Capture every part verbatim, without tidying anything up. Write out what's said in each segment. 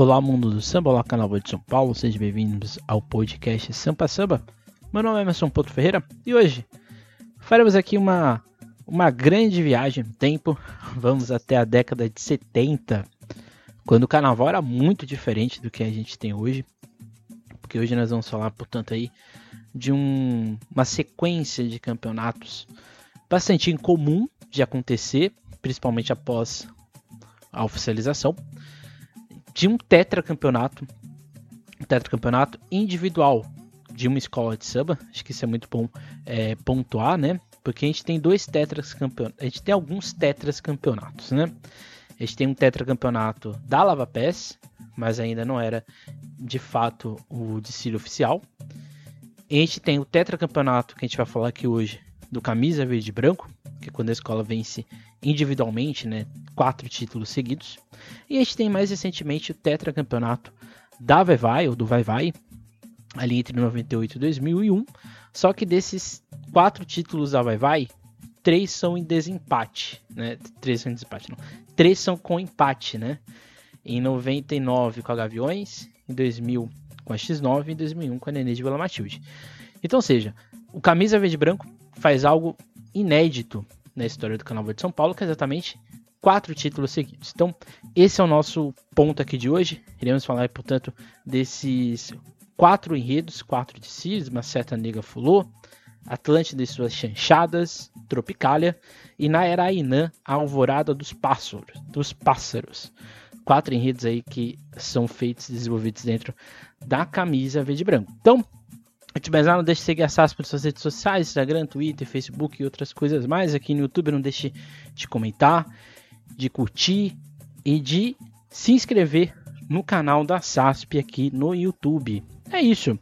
Olá, mundo do samba, olá, canal Folha de São Paulo, sejam bem-vindos ao podcast Sampa Samba. Meu nome é Emerson Porto Ferreira e hoje faremos aqui uma, uma grande viagem no tempo. Vamos até a década de setenta, quando o carnaval era muito diferente do que a gente tem hoje, porque hoje nós vamos falar, portanto, aí de um, uma sequência de campeonatos bastante incomum de acontecer, principalmente após a oficialização, de um tetracampeonato, um tetracampeonato individual de uma escola de samba. Acho que isso é muito bom é, pontuar, né? Porque a gente tem dois tetras campeonatos, a gente tem alguns tetras campeonatos, né? A gente tem um tetracampeonato da Lava Pés, mas ainda não era de fato o desfile oficial. A gente tem o tetracampeonato que a gente vai falar aqui hoje do Camisa Verde e Branco, que é quando a escola vence individualmente, né, quatro títulos seguidos. E a gente tem mais recentemente o tetracampeonato da Vai-Vai, ou do Vai-Vai, ali entre noventa e oito e dois mil e um. Só que desses quatro títulos da Vai-Vai, três são em desempate, né? Três são em desempate, não. Três são com empate, né? Em noventa e nove com a Gaviões, em dois mil com a X nove e em dois mil e um com a Nenê de Vila Matilde. Então, ou seja, o Camisa Verde e Branco faz algo inédito na história do Carnaval de São Paulo, que é exatamente quatro títulos seguidos. Então, esse é o nosso ponto aqui de hoje. Iremos falar, portanto, desses quatro enredos, quatro desfiles, uma certa Nega Fulô, Atlântida e Suas Chanchadas, Tropicália e Narainã, a Alvorada dos Pássaros, dos Pássaros. Quatro enredos aí que são feitos e desenvolvidos dentro da Camisa Verde e Branco. Então, antes de mais nada, não deixe de seguir a S A S P nas suas redes sociais, Instagram, Twitter, Facebook e outras coisas mais. Aqui no YouTube, não deixe de comentar, de curtir e de se inscrever no canal da S A S P aqui no YouTube. É isso.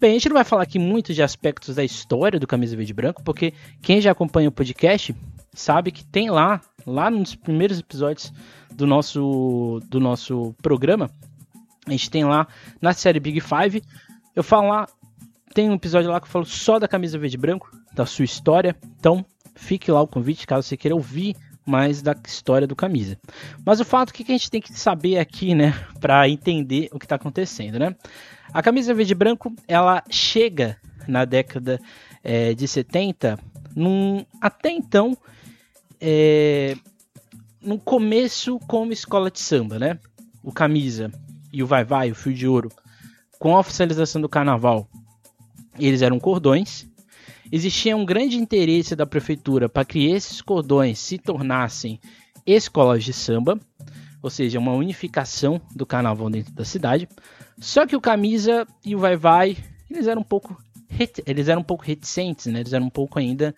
Bem, a gente não vai falar aqui muito de aspectos da história do Camisa Verde e Branco, porque quem já acompanha o podcast sabe que tem lá, lá nos primeiros episódios do nosso, do nosso programa, a gente tem lá na série Big Five, eu falo lá, tem um episódio lá que eu falo só da Camisa Verde e Branco, da sua história. Então, fique lá o convite, caso você queira ouvir mais da história do Camisa. Mas o fato que a gente tem que saber aqui, né, para entender o que está acontecendo, né? A Camisa Verde e Branco, ela chega na década é, de setenta, num, até então, é, no começo como escola de samba, né? O Camisa e o Vai-Vai, o Fio de Ouro, com a oficialização do Carnaval, eles eram cordões. Existia um grande interesse da prefeitura para que esses cordões se tornassem escolas de samba, ou seja, uma unificação do carnaval dentro da cidade. Só que o Camisa e o Vai-Vai, eles eram um pouco eles eram um pouco reticentes, né? Eles eram um pouco ainda,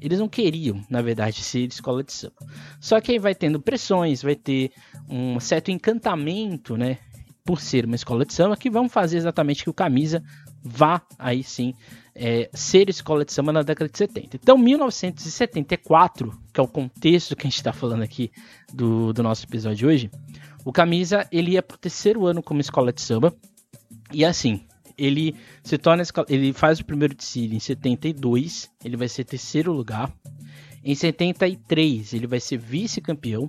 eles não queriam, na verdade, ser escola de samba. Só que aí vai tendo pressões, vai ter um certo encantamento, né, por ser uma escola de samba, que vão fazer exatamente que o Camisa vá, aí sim, é, ser escola de samba na década de setenta. Então, mil novecentos e setenta e quatro, que é o contexto que a gente está falando aqui do, do nosso episódio de hoje, o Camisa, ele ia para o terceiro ano como escola de samba, e assim, ele se torna, ele faz o primeiro desfile em setenta e dois, ele vai ser terceiro lugar. Em setenta e três, ele vai ser vice-campeão,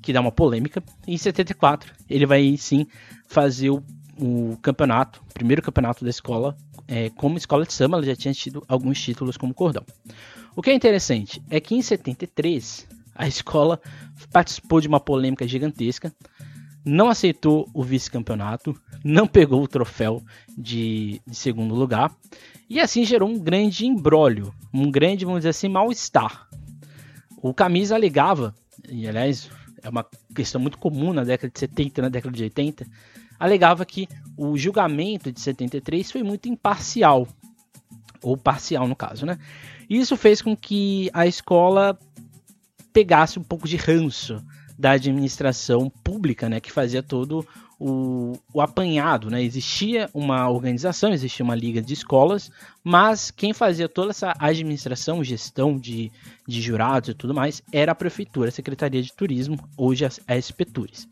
que dá uma polêmica. Em setenta e quatro, ele vai sim fazer o, o campeonato, o primeiro campeonato da escola, é, como escola de samba. Ela já tinha tido alguns títulos como cordão. O que é interessante é que em setenta e três, a escola participou de uma polêmica gigantesca, não aceitou o vice-campeonato, não pegou o troféu de, de segundo lugar, e assim gerou um grande imbróglio, um grande, vamos dizer assim, mal-estar. O Camisa alegava, e aliás é uma questão muito comum na década de setenta, na década de oitenta, alegava que o julgamento de setenta e três foi muito imparcial, ou parcial no caso, né? E isso fez com que a escola pegasse um pouco de ranço da administração pública, né, que fazia todo o, o apanhado, né? Existia uma organização, existia uma liga de escolas, mas quem fazia toda essa administração, gestão de, de jurados e tudo mais, era a Prefeitura, a Secretaria de Turismo, hoje a S P Tours.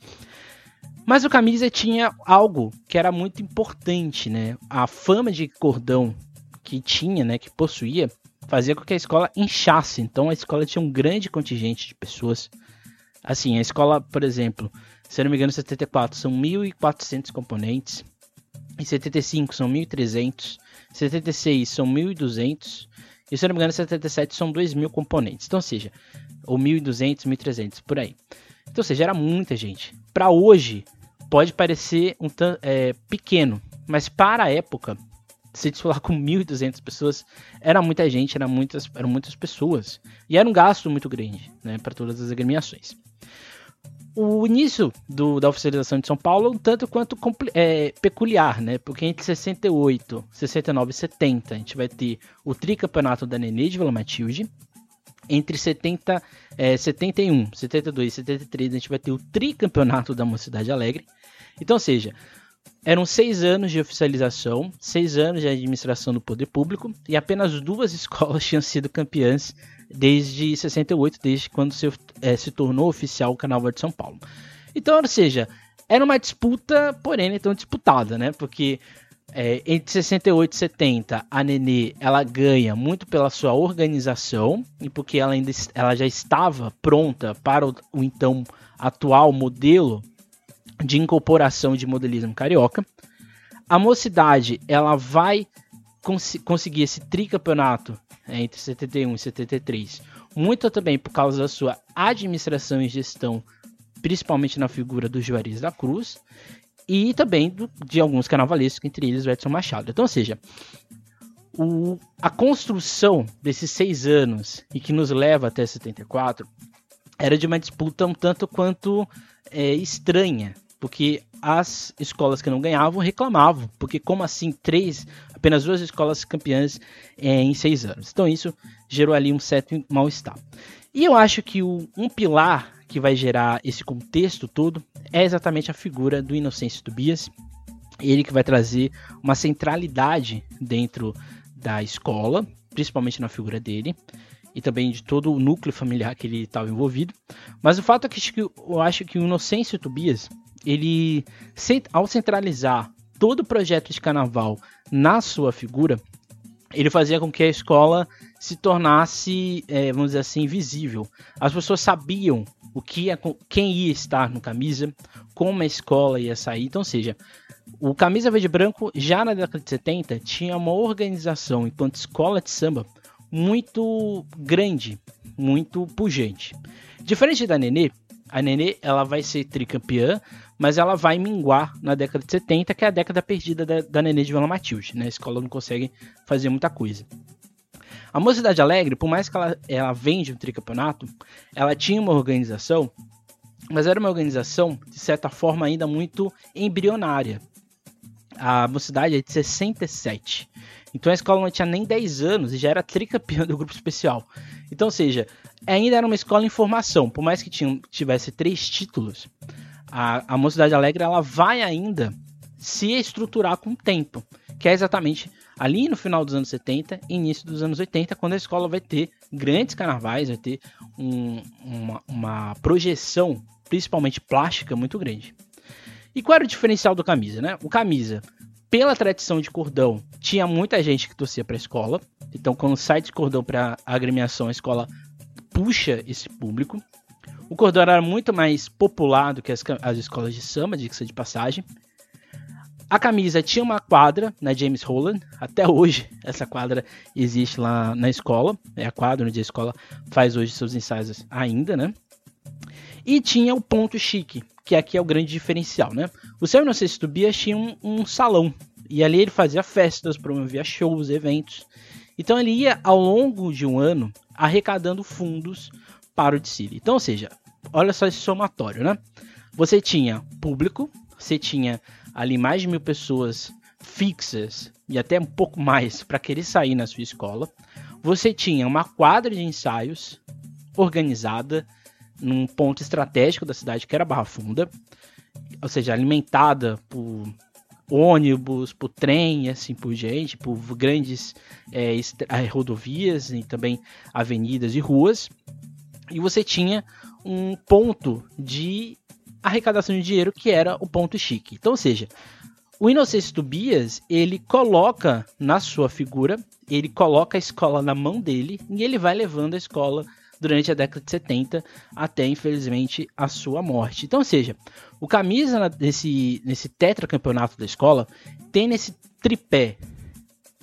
Mas o Camisa tinha algo que era muito importante, né? A fama de cordão que tinha, né, que possuía, fazia com que a escola inchasse. Então a escola tinha um grande contingente de pessoas. Assim, a escola, por exemplo, Se eu não me engano, setenta e quatro são mil e quatrocentos componentes. Em setenta e cinco são mil e trezentos. setenta e seis são mil e duzentos. E se eu não me engano, setenta e sete são dois mil componentes. Então, ou seja, ou mil e duzentos, mil e trezentos, por aí. Então, ou seja, era muita gente. Para hoje, pode parecer um é, pequeno. Mas para a época, se desfilar com mil e duzentas pessoas, era muita gente, era muitas, eram muitas pessoas. E era um gasto muito grande, né, para todas as agremiações. O início do, da oficialização de São Paulo é um tanto quanto é, peculiar, né? Porque entre sessenta e oito, sessenta e nove e setenta, a gente vai ter o tricampeonato da Nenê de Vila Matilde. Entre setenta, é, setenta e um, setenta e dois e setenta e três, a gente vai ter o tricampeonato da Mocidade Alegre. Então, ou seja, eram seis anos de oficialização, seis anos de administração do poder público, e apenas duas escolas tinham sido campeãs desde sessenta e oito, desde quando se, é, se tornou oficial o Carnaval de São Paulo. Então, ou seja, era uma disputa, porém, então disputada, né? Porque é, entre sessenta e oito e setenta, a Nenê ela ganha muito pela sua organização, e porque ela, ainda, ela já estava pronta para o, o então atual modelo de incorporação de modelismo carioca. A Mocidade ela vai cons- conseguir esse tricampeonato é, entre setenta e um e setenta e três, muito também por causa da sua administração e gestão, principalmente na figura do Juarez da Cruz, e também do, de alguns carnavalescos, entre eles o Edson Machado. Então, ou seja, o, a construção desses seis anos, e que nos leva até setenta e quatro, era de uma disputa um tanto quanto é, estranha, porque as escolas que não ganhavam reclamavam, porque como assim três, apenas duas escolas campeãs é, em seis anos. Então isso gerou ali um certo mal-estar. E eu acho que o, um pilar que vai gerar esse contexto todo é exatamente a figura do Inocêncio Tobias, ele que vai trazer uma centralidade dentro da escola, principalmente na figura dele, e também de todo o núcleo familiar que ele estava envolvido. Mas o fato é que eu acho que o Inocêncio Tobias, ele, ao centralizar todo o projeto de carnaval na sua figura, ele fazia com que a escola se tornasse, é, vamos dizer assim, visível. As pessoas sabiam o que ia, quem ia estar no Camisa, como a escola ia sair. Então, ou seja, o Camisa Verde e Branco, já na década de setenta, tinha uma organização enquanto escola de samba muito grande, muito pujante. Diferente da Nenê, a Nenê ela vai ser tricampeã, mas ela vai minguar na década de setenta, que é a década perdida da, da Nenê de Vila Matilde, né? A escola não consegue fazer muita coisa. A Mocidade Alegre, por mais que ela, ela venha de um tricampeonato, ela tinha uma organização, mas era uma organização, de certa forma, ainda muito embrionária. A Mocidade é de sessenta e sete. Então a escola não tinha nem dez anos e já era tricampeã do grupo especial. Então, ou seja, ainda era uma escola em formação. Por mais que tinha, tivesse três títulos, a, a Mocidade Alegre ela vai ainda se estruturar com o tempo. Que é exatamente ali no final dos anos setenta, início dos anos oitenta, quando a escola vai ter grandes carnavais, vai ter um, uma, uma projeção, principalmente plástica, muito grande. E qual era o diferencial do Camisa, né? O Camisa, pela tradição de cordão, tinha muita gente que torcia para a escola. Então, quando sai de cordão para a agremiação, a escola puxa esse público. O cordão era muito mais popular do que as, as escolas de samba, diga-se de passagem. A Camisa tinha uma quadra na James Holland. Até hoje, essa quadra existe lá na escola. É a quadra onde a escola faz hoje seus ensaios ainda, né? E tinha o Ponto Chique, que aqui é o grande diferencial, né? O seu Inocêncio Tobias tinha um, um salão, e ali ele fazia festas, promovia shows, eventos. Então ele ia, ao longo de um ano, arrecadando fundos para o desfile. Então, ou seja, olha só esse somatório, né? Você tinha público, você tinha ali mais de mil pessoas fixas, e até um pouco mais, para querer sair na sua escola. Você tinha uma quadra de ensaios organizada, num ponto estratégico da cidade, que era Barra Funda, ou seja, alimentada por ônibus, por trem, assim por diante, por grandes é, rodovias e também avenidas e ruas. E você tinha um ponto de arrecadação de dinheiro, que era o Ponto Chique. Então, ou seja, o Inocêncio Tobias, ele coloca na sua figura, ele coloca a escola na mão dele, e ele vai levando a escola durante a década de setenta, até, infelizmente, a sua morte. Então, ou seja, O Camisa, nesse, nesse tetracampeonato da escola, tem nesse tripé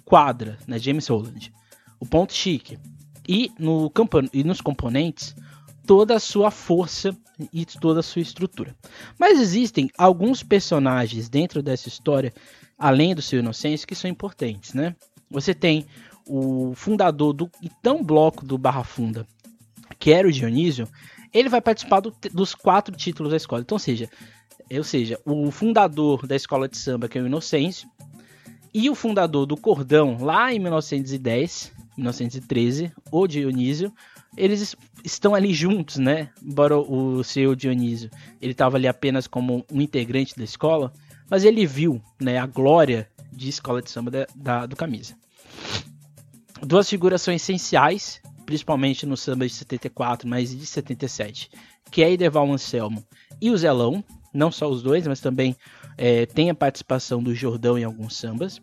quadra, né, James Holland, o Ponto Chique e, no campo, e nos componentes, toda a sua força e toda a sua estrutura. Mas existem alguns personagens dentro dessa história, além do seu Inocêncio, que são importantes, né? Você tem o fundador do então bloco do Barra Funda, que era o Dionísio. Ele vai participar do, dos quatro títulos da escola. Então, ou seja, ou seja, o fundador da escola de samba, que é o Inocêncio, e o fundador do Cordão, lá em mil novecentos e dez, mil novecentos e treze, o Dionísio, eles estão ali juntos, né? Embora o seu Dionísio, ele estava ali apenas como um integrante da escola, mas ele viu, né, a glória de escola de samba da, da, do Camisa. Duas figuras são essenciais, principalmente no samba de setenta e quatro, mas de setenta e sete, que é Ideval Anselmo e o Zelão, não só os dois, mas também é, tem a participação do Jordão em alguns sambas.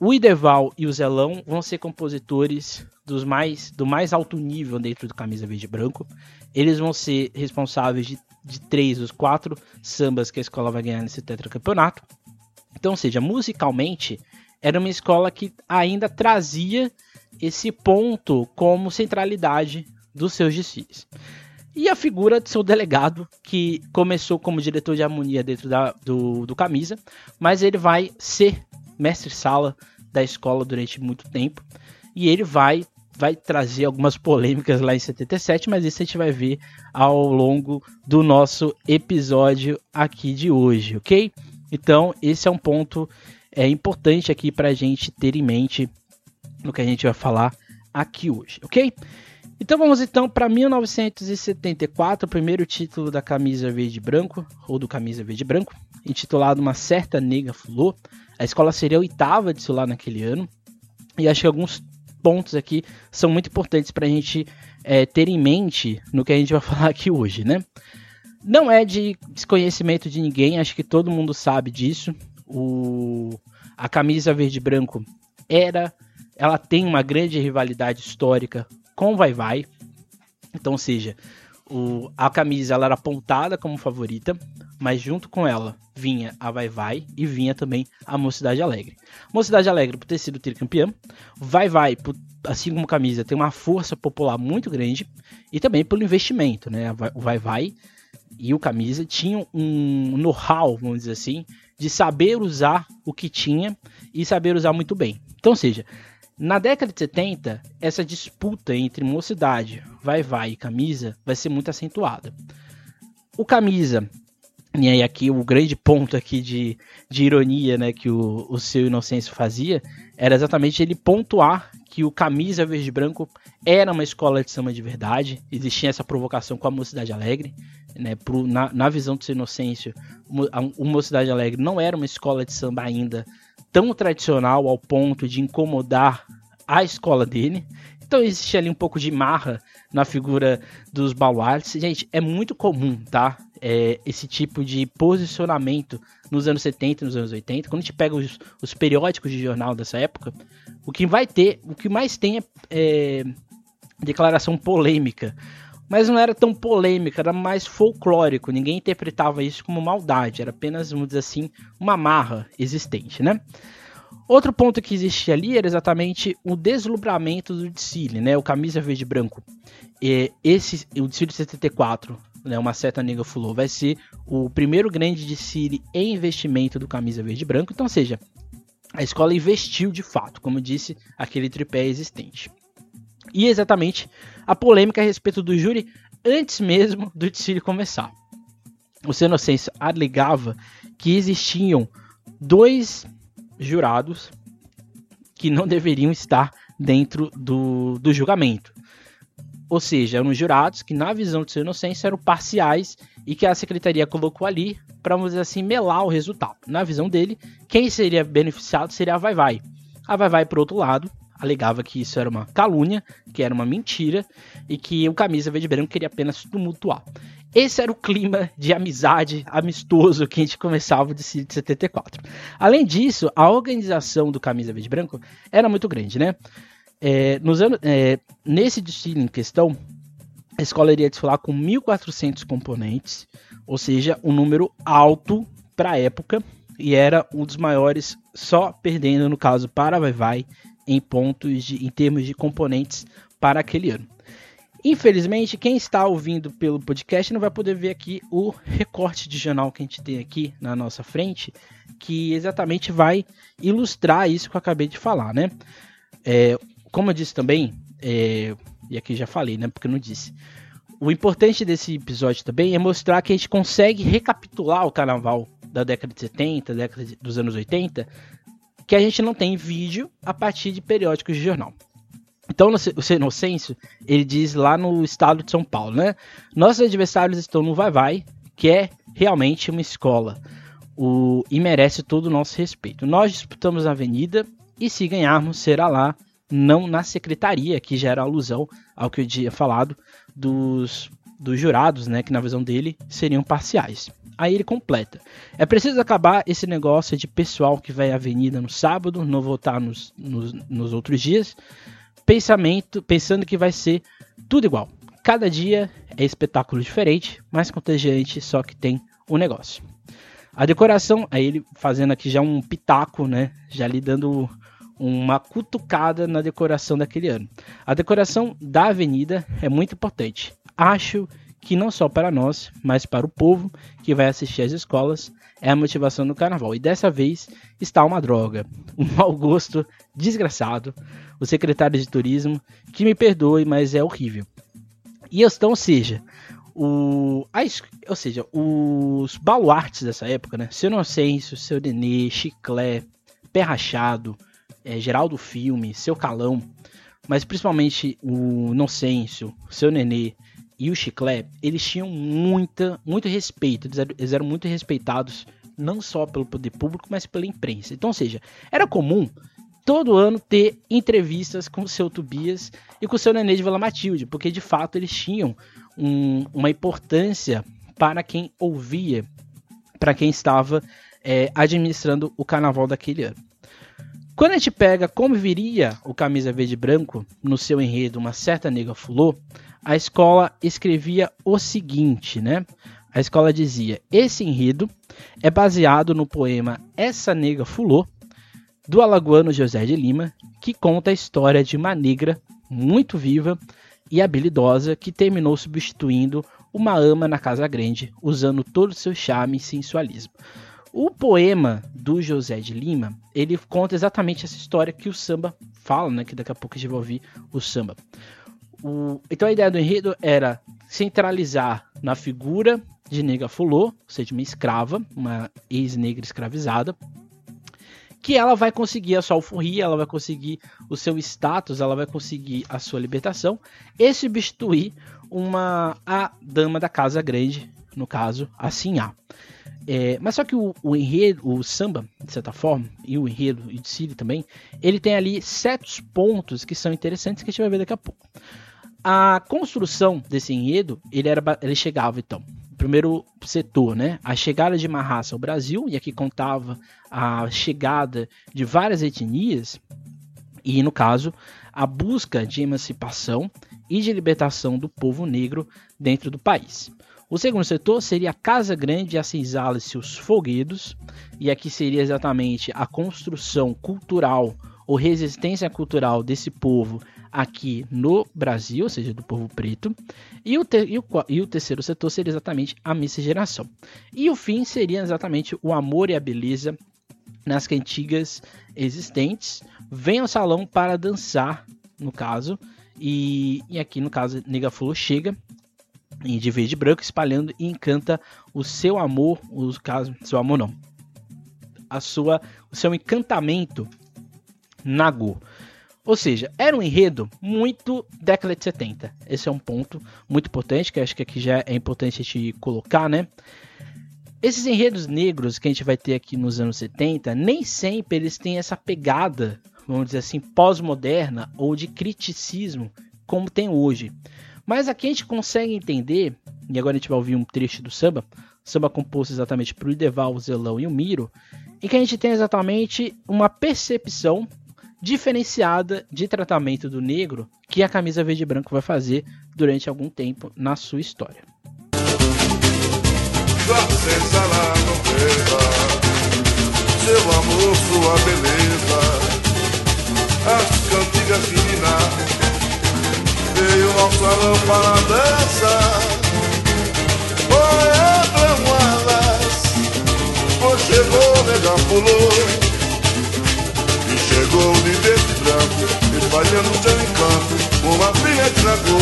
O Ideval e o Zelão vão ser compositores dos mais, do mais alto nível dentro do Camisa Verde e Branco. Eles vão ser responsáveis de, de três dos quatro sambas que a escola vai ganhar nesse tetracampeonato. Então, ou seja, musicalmente, era uma escola que ainda trazia esse ponto como centralidade dos seus desfiles. E a figura de seu delegado, que começou como diretor de harmonia dentro da, do, do Camisa, mas ele vai ser mestre sala da escola durante muito tempo, e ele vai, vai trazer algumas polêmicas lá em setenta e sete, mas isso a gente vai ver ao longo do nosso episódio aqui de hoje, ok? Então, esse é um ponto é, importante aqui para a gente ter em mente no que a gente vai falar aqui hoje, ok? Então vamos então para mil novecentos e setenta e quatro, o primeiro título da Camisa Verde e Branco, ou do Camisa Verde e Branco, intitulado Uma Certa Nega Fulô. A escola seria a oitava disso lá naquele ano, e acho que alguns pontos aqui são muito importantes para a gente é, ter em mente no que a gente vai falar aqui hoje, né? Não é de desconhecimento de ninguém, acho que todo mundo sabe disso. O... A Camisa Verde e Branco era... ela tem uma grande rivalidade histórica com o Vai-Vai. Então, ou seja, o, a camisa ela era apontada como favorita, mas junto com ela vinha a Vai-Vai e vinha também a Mocidade Alegre. Mocidade Alegre por ter sido tricampeã, Vai-Vai, por, assim como a camisa, tem uma força popular muito grande e também pelo investimento, né? O Vai-Vai e o Camisa tinham um know-how, vamos dizer assim, de saber usar o que tinha e saber usar muito bem. Então, ou seja, na década de setenta, essa disputa entre Mocidade, Vai-Vai e Camisa vai ser muito acentuada. O Camisa, e aí aqui o grande ponto aqui de, de ironia, né, que o, o seu Inocêncio fazia, era exatamente ele pontuar que o Camisa Verde e Branco era uma escola de samba de verdade, existia essa provocação com a Mocidade Alegre, né, pro, na, na visão do seu Inocêncio, o Mocidade Alegre não era uma escola de samba ainda tão tradicional ao ponto de incomodar a escola dele. Então existe ali um pouco de marra na figura dos baluartes. Gente, é muito comum, tá? É, esse tipo de posicionamento nos anos setenta e nos anos oitenta. Quando a gente pega os, os periódicos de jornal dessa época, o que vai ter, o que mais tem é, é declaração polêmica. Mas não era tão polêmica, era mais folclórico, ninguém interpretava isso como maldade, era apenas, vamos dizer assim, uma marra existente, né? Outro ponto que existia ali era exatamente o deslumbramento do desfile, né? O Camisa Verde e Branco, esse, o desfile de setenta e quatro, né? Uma Certa Nega Fulô, vai ser o primeiro grande desfile em investimento do Camisa Verde e Branco, então, ou seja, a escola investiu de fato, como eu disse, aquele tripé existente. E exatamente a polêmica a respeito do júri antes mesmo do desfile começar. O seu Inocêncio alegava que existiam dois jurados que não deveriam estar dentro do, do julgamento. Ou seja, eram jurados que na visão do seu Inocêncio eram parciais e que a secretaria colocou ali para, vamos dizer assim, melar o resultado. Na visão dele, quem seria beneficiado seria a Vai-Vai. A Vai-Vai, por outro lado, alegava que isso era uma calúnia, que era uma mentira, e que o Camisa Verde e Branco queria apenas tumultuar. Esse era o clima de amizade amistoso que a gente começava o desfile de setenta e quatro. Além disso, a organização do Camisa Verde e Branco era muito grande, né? É, nos anos, é, nesse desfile em questão, a escola iria desfilar com mil e quatrocentos componentes, ou seja, um número alto para a época, e era um dos maiores, só perdendo, no caso, para Vai-Vai, em pontos de, em termos de componentes para aquele ano. Infelizmente, quem está ouvindo pelo podcast não vai poder ver aqui o recorte de jornal que a gente tem aqui na nossa frente, que exatamente vai ilustrar isso que eu acabei de falar, né? É, como eu disse também, é, e aqui já falei, né? Porque não disse. O importante desse episódio também é mostrar que a gente consegue recapitular o carnaval da década de setenta, década dos anos oitenta, que a gente não tem vídeo a partir de periódicos de jornal. Então, o Inocêncio, ele diz lá no Estado de São Paulo, né? Nossos adversários estão no Vai-Vai, que é realmente uma escola o, e merece todo o nosso respeito. Nós disputamos na avenida e se ganharmos será lá, não na secretaria, que já era alusão ao que eu tinha falado dos, dos jurados, né? Que na visão dele seriam parciais. Aí ele completa. É preciso acabar esse negócio de pessoal que vai à avenida no sábado, não votar nos, nos, nos outros dias. Pensamento, pensando que vai ser tudo igual. Cada dia é espetáculo diferente, mais contagiante, só que tem um negócio. A decoração, aí ele fazendo aqui já um pitaco, né? Já lhe dando uma cutucada na decoração daquele ano. A decoração da avenida é muito importante. Acho que não só para nós, mas para o povo que vai assistir às escolas, é a motivação do carnaval. E dessa vez está uma droga, um mau gosto desgraçado, o secretário de turismo, que me perdoe, mas é horrível. E então, ou seja, o, a, ou seja os baluartes dessa época, né? Seu Inocêncio, seu Nenê, Chiclé, Pé Rachado, é, Geraldo Filme, seu Calão, mas principalmente o Inocêncio, seu Nenê, e o Chiclé, eles tinham muita, muito respeito, eles eram, eles eram muito respeitados, não só pelo poder público, mas pela imprensa. Então, ou seja, era comum todo ano ter entrevistas com o seu Tobias e com o seu Nenê de Vila Matilde, porque de fato eles tinham um, uma importância para quem ouvia, para quem estava é, administrando o carnaval daquele ano. Quando a gente pega como viria o Camisa Verde e Branco no seu enredo Uma Certa Nega Fulô, a escola escrevia o seguinte, né? A escola dizia: esse enredo é baseado no poema Essa Nega Fulô, do alagoano José de Lima, que conta a história de uma negra muito viva e habilidosa que terminou substituindo uma ama na Casa Grande, usando todo o seu charme e sensualismo. O poema do José de Lima, ele conta exatamente essa história que o samba fala, né? Que daqui a pouco a gente vai ouvir o samba. O... Então a ideia do enredo era centralizar na figura de Nega Fulô, ou seja, uma escrava, uma ex-negra escravizada, que ela vai conseguir a sua alforria, ela vai conseguir o seu status, ela vai conseguir a sua libertação, e substituir uma, a dama da Casa Grande, no caso, a Sinhá. É, mas só que o, o enredo, o samba, de certa forma, e o enredo, e o desfile também, ele tem ali certos pontos que são interessantes que a gente vai ver daqui a pouco. A construção desse enredo, ele, era, ele chegava, então, primeiro setor, né? A chegada de uma raça ao Brasil, e aqui contava a chegada de várias etnias, e no caso, a busca de emancipação e de libertação do povo negro dentro do país. O segundo setor seria a Casa Grande e a senzala e seus folguedos, e aqui seria exatamente a construção cultural ou resistência cultural desse povo aqui no Brasil, ou seja, do povo preto. E o, te- e o, e o terceiro setor seria exatamente a miscigenação. E o fim seria exatamente o amor e a beleza nas cantigas existentes. Vem ao salão para dançar, no caso, e, e aqui no caso Nega Fulô chega de verde e branco, espalhando e encanta o seu amor, o caso, seu amor não, a sua, o seu encantamento Nagô. Ou seja, era um enredo muito década de setenta. Esse é um ponto muito importante, que acho que aqui já é importante a gente colocar, né? Esses enredos negros que a gente vai ter aqui nos anos setenta, nem sempre eles têm essa pegada, vamos dizer assim, pós-moderna ou de criticismo, como tem hoje. Mas aqui a gente consegue entender, e agora a gente vai ouvir um trecho do samba, samba composto exatamente para o Ideval, o Zelão e o Miro, em que a gente tem exatamente uma percepção diferenciada de tratamento do negro que a Camisa Verde e Branco vai fazer durante algum tempo na sua história. Valter Sala não pesa, seu amor, sua beleza, as cantigas finas, veio ao salão para dançar. Olha para alas, pois chegou Nega Fulô. Chegou o de branco, espalhando seu encanto, uma filha de dragão.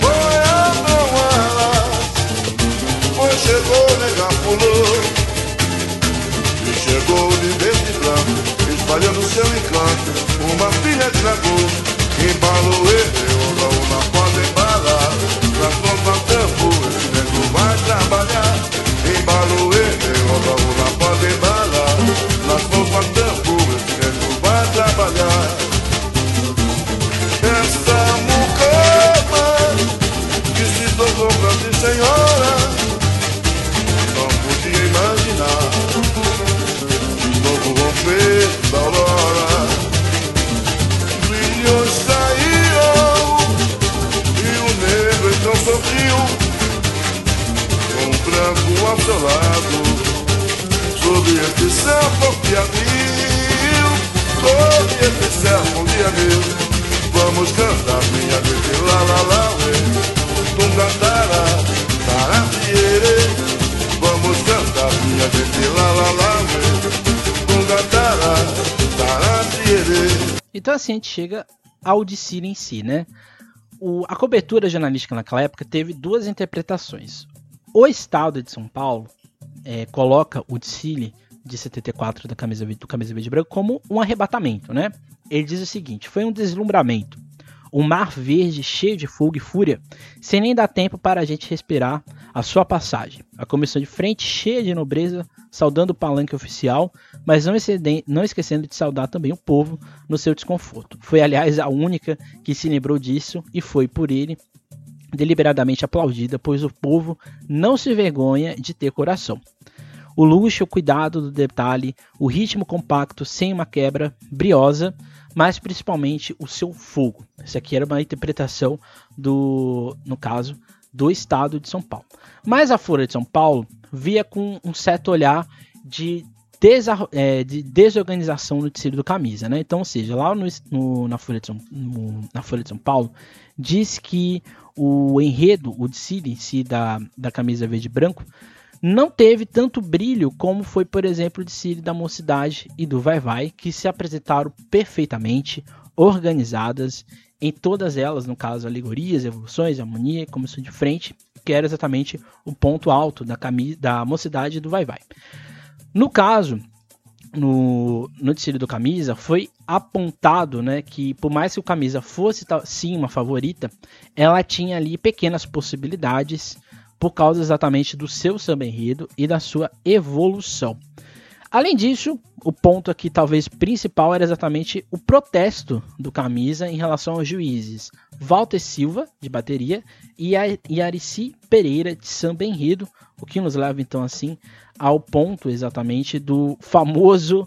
Foi a mão, pois chegou Nega Fulô. E chegou o de branco, espalhando seu encanto, uma filha de dragão. Embalou ele, rolou na porta embalada, pra contar tempo, esse nego vai trabalhar. Embalou ele, rolou na porta embalada. Nas poucas tempo, esse nego vai trabalhar. Essa mucama que se tornou grande senhora, não podia imaginar de novo romper da aurora. Brilhou, saiu e o negro então sorriu, com o branco ao seu lado. Sob este céu um dia mil, sob este céu um dia mil, vamos cantar minha gente lá lá lá ué, tungatara, taratiere, vamos cantar minha gente lá lá lá ué, tungatara, taratiere. Então assim a gente chega ao desfile em si, né? O, a cobertura jornalística naquela época teve duas interpretações. O Estado de São Paulo É, coloca o desfile de setenta e quatro da camisa, do Camisa Verde e Branco como um arrebatamento, né? Ele diz o seguinte: foi um deslumbramento, um mar verde cheio de fogo e fúria, sem nem dar tempo para a gente respirar a sua passagem. A comissão de frente cheia de nobreza, saudando o palanque oficial, mas não, excedem, não esquecendo de saudar também o povo no seu desconforto. Foi, aliás, a única que se lembrou disso e foi por ele deliberadamente aplaudida, pois o povo não se vergonha de ter coração. O luxo, o cuidado do detalhe, o ritmo compacto, sem uma quebra briosa, mas principalmente o seu fogo. Isso aqui era uma interpretação do, no caso, do Estado de São Paulo. Mas a Folha de São Paulo via com um certo olhar de, desa, é, de desorganização no tecido do camisa, né? Então, ou seja, lá no, no, na, Folha de São, no, na Folha de São Paulo diz que o enredo, o desfile em si da, da camisa verde e branco, não teve tanto brilho como foi, por exemplo, o desfile da Mocidade e do Vai-Vai, que se apresentaram perfeitamente, organizadas, em todas elas, no caso, alegorias, evoluções, harmonia, comissão de frente, que era exatamente o ponto alto da, camisa, da Mocidade e do Vai-Vai. No caso, no, no desfile do Camisa, foi apontado, né, que por mais que o Camisa fosse sim uma favorita, ela tinha ali pequenas possibilidades por causa exatamente do seu samba enredo e da sua evolução. Além disso, o ponto aqui talvez principal era exatamente o protesto do Camisa em relação aos juízes Valter Silva, de bateria, e, a, e Araci Pereira, de samba enredo, o que nos leva então assim ao ponto exatamente do famoso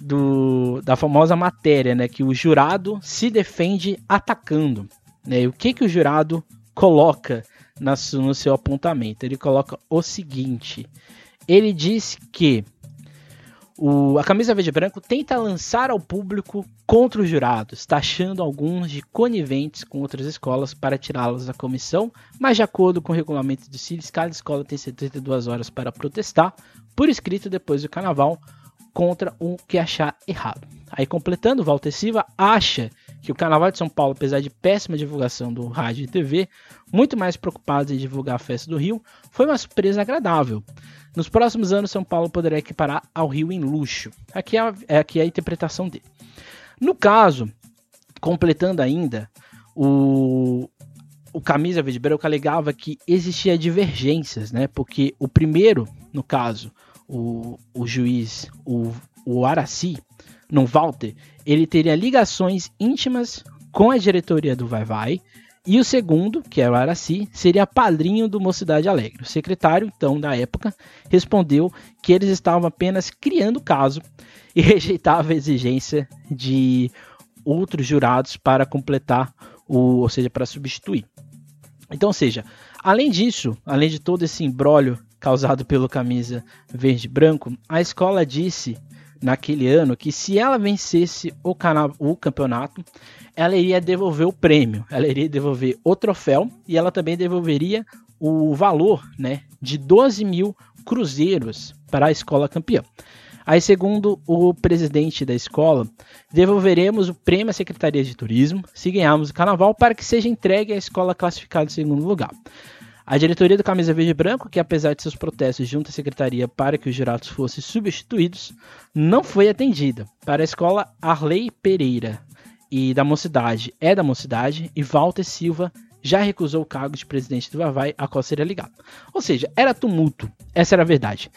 do, da famosa matéria, né, que o jurado se defende atacando, né? E o que que o jurado coloca na, no seu apontamento? Ele coloca o seguinte: ele diz que o, a camisa verde e branco tenta lançar ao público contra os jurados, taxando alguns de coniventes com outras escolas para tirá-los da comissão, mas de acordo com o regulamento de Cílios, cada escola tem setenta e duas horas para protestar por escrito depois do carnaval contra o que achar errado. Aí, completando, Valter Silva acha que o Carnaval de São Paulo, apesar de péssima divulgação do rádio e T V, muito mais preocupado em divulgar a festa do Rio, foi uma surpresa agradável. Nos próximos anos, São Paulo poderá equiparar ao Rio em luxo. Aqui é a, aqui é a interpretação dele. No caso, completando ainda, o... o Camisa Verde e Branco alegava que existia divergências, né? Porque o primeiro, no caso, o, o juiz, o, o Araci, não Valter, ele teria ligações íntimas com a diretoria do Vai-Vai, e o segundo, que era o Araci, seria padrinho do Mocidade Alegre. O secretário, então, da época, respondeu que eles estavam apenas criando o caso e rejeitava a exigência de outros jurados para completar, o, ou seja, para substituir. Então, ou seja, Além disso, além de todo esse imbróglio causado pelo Camisa Verde e Branco, a escola disse naquele ano que se ela vencesse o, cana- o campeonato, ela iria devolver o prêmio, ela iria devolver o troféu e ela também devolveria o valor, né, de doze mil cruzeiros para a escola campeã. Aí, segundo o presidente da escola, devolveremos o prêmio à Secretaria de Turismo se ganharmos o carnaval para que seja entregue à escola classificada em segundo lugar. A diretoria do Camisa Verde e Branco, que apesar de seus protestos junto à secretaria para que os jurados fossem substituídos, não foi atendida. Para a escola, Arley Pereira e da Mocidade é da Mocidade e Valter Silva já recusou o cargo de presidente do Vai-Vai, a qual seria ligado. Ou seja, era tumulto. Essa era a verdade.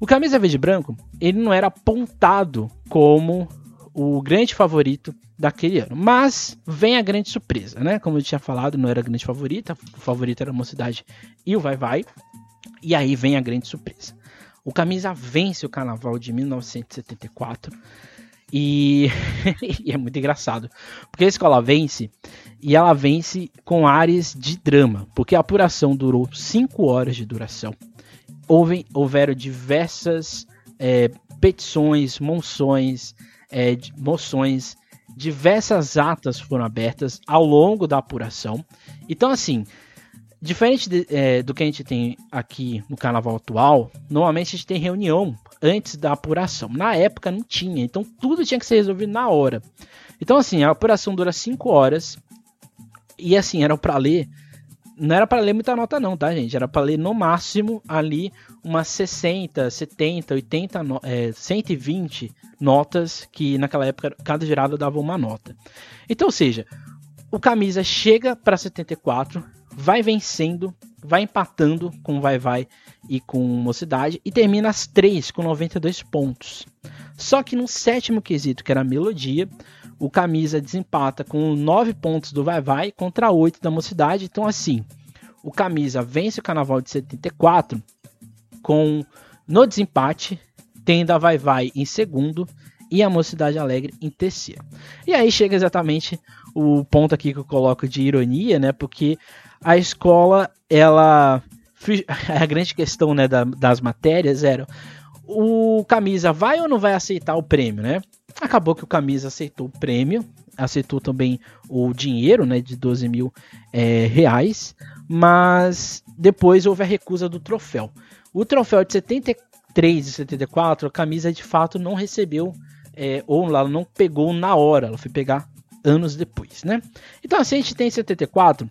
O Camisa Verde e Branco, ele não era apontado como o grande favorito daquele ano. Mas vem a grande surpresa, né? Como eu tinha falado, não era a grande favorita. O favorito era a Mocidade e o Vai-Vai. E aí vem a grande surpresa. O Camisa vence o Carnaval de mil novecentos e setenta e quatro. E, e é muito engraçado. Porque a escola vence, e ela vence com áreas de drama. Porque a apuração durou cinco horas de duração. Houve, houveram diversas é, petições, moções, é, moções, diversas atas foram abertas ao longo da apuração. Então, assim, diferente de, é, do que a gente tem aqui no carnaval atual, normalmente a gente tem reunião antes da apuração. Na época não tinha, então tudo tinha que ser resolvido na hora. Então, assim, a apuração dura cinco horas e, assim, eram para ler... Não era para ler muita nota não, tá, gente? Era para ler no máximo ali umas sessenta, setenta, oitenta, é, cento e vinte notas, que naquela época cada jurado dava uma nota. Então, ou seja, o Camisa chega para setenta e quatro, vai vencendo, vai empatando com Vai-Vai e com Mocidade e termina as três com noventa e dois pontos. Só que no sétimo quesito, que era a melodia, o Camisa desempata com nove pontos do Vai-Vai contra oito da Mocidade. Então, assim, o Camisa vence o Carnaval de setenta e quatro com, no desempate, tendo a Vai-Vai em segundo e a Mocidade Alegre em terceiro. E aí chega exatamente o ponto aqui que eu coloco de ironia, né? Porque a escola, ela... A grande questão, né, das matérias era... O Camisa vai ou não vai aceitar o prêmio, né? Acabou que o Camisa aceitou o prêmio, aceitou também o dinheiro, né, de doze mil é, reais, mas depois houve a recusa do troféu. O troféu de setenta e três e setenta e quatro, a Camisa de fato não recebeu, é, ou ela não pegou na hora, ela foi pegar anos depois, né? Então, assim, a gente tem setenta e quatro,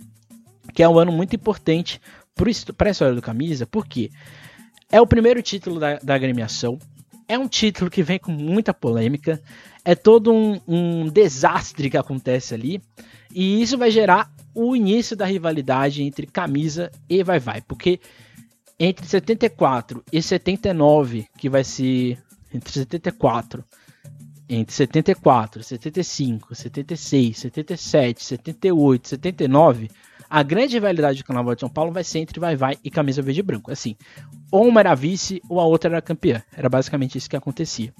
que é um ano muito importante para a história do Camisa, por quê? É o primeiro título da, da agremiação, é um título que vem com muita polêmica, é todo um, um desastre que acontece ali, e isso vai gerar o início da rivalidade entre Camisa e Vai-Vai, porque entre setenta e quatro e setenta e nove, que vai ser entre setenta e quatro, entre setenta e quatro, setenta e cinco, setenta e seis, setenta e sete, setenta e oito, setenta e nove... A grande rivalidade do Carnaval de São Paulo vai ser entre Vai-Vai e Camisa Verde e Branco. Assim, ou uma era vice ou a outra era campeã. Era basicamente isso que acontecia.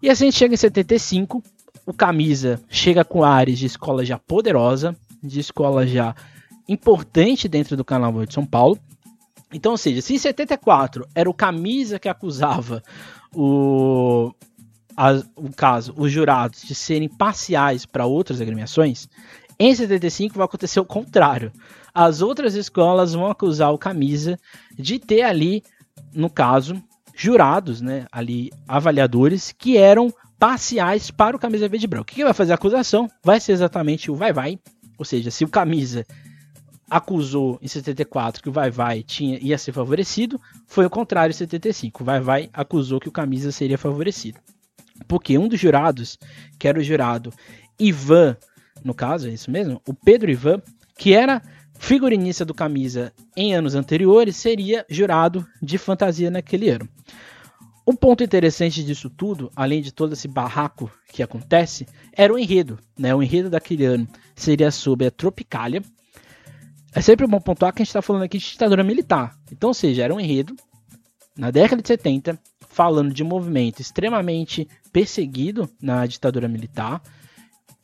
E assim a gente chega em setenta e cinco. O Camisa chega com áreas de escola já poderosa, de escola já importante dentro do Carnaval de São Paulo. Então, ou seja, se em setenta e quatro era o Camisa que acusava o, a, o caso, os jurados de serem parciais para outras agremiações... Em setenta e cinco vai acontecer o contrário. As outras escolas vão acusar o Camisa de ter ali, no caso, jurados, né, ali avaliadores que eram parciais para o Camisa Verde e Branco. Quem vai fazer a acusação vai ser exatamente o Vai-Vai. Ou seja, se o Camisa acusou em setenta e quatro que o Vai-Vai tinha, ia ser favorecido, foi o contrário em setenta e cinco. O Vai-Vai acusou que o Camisa seria favorecido. Porque um dos jurados, que era o jurado Ivan... No caso, é isso mesmo, o Pedro Ivan, que era figurinista do Camisa em anos anteriores, seria jurado de fantasia naquele ano. Um ponto interessante disso tudo, além de todo esse barraco que acontece, era o enredo, né? O enredo daquele ano seria sobre a Tropicália. É sempre bom pontuar que a gente está falando aqui de ditadura militar. Então, ou seja, era um enredo na década de setenta, falando de um movimento extremamente perseguido na ditadura militar,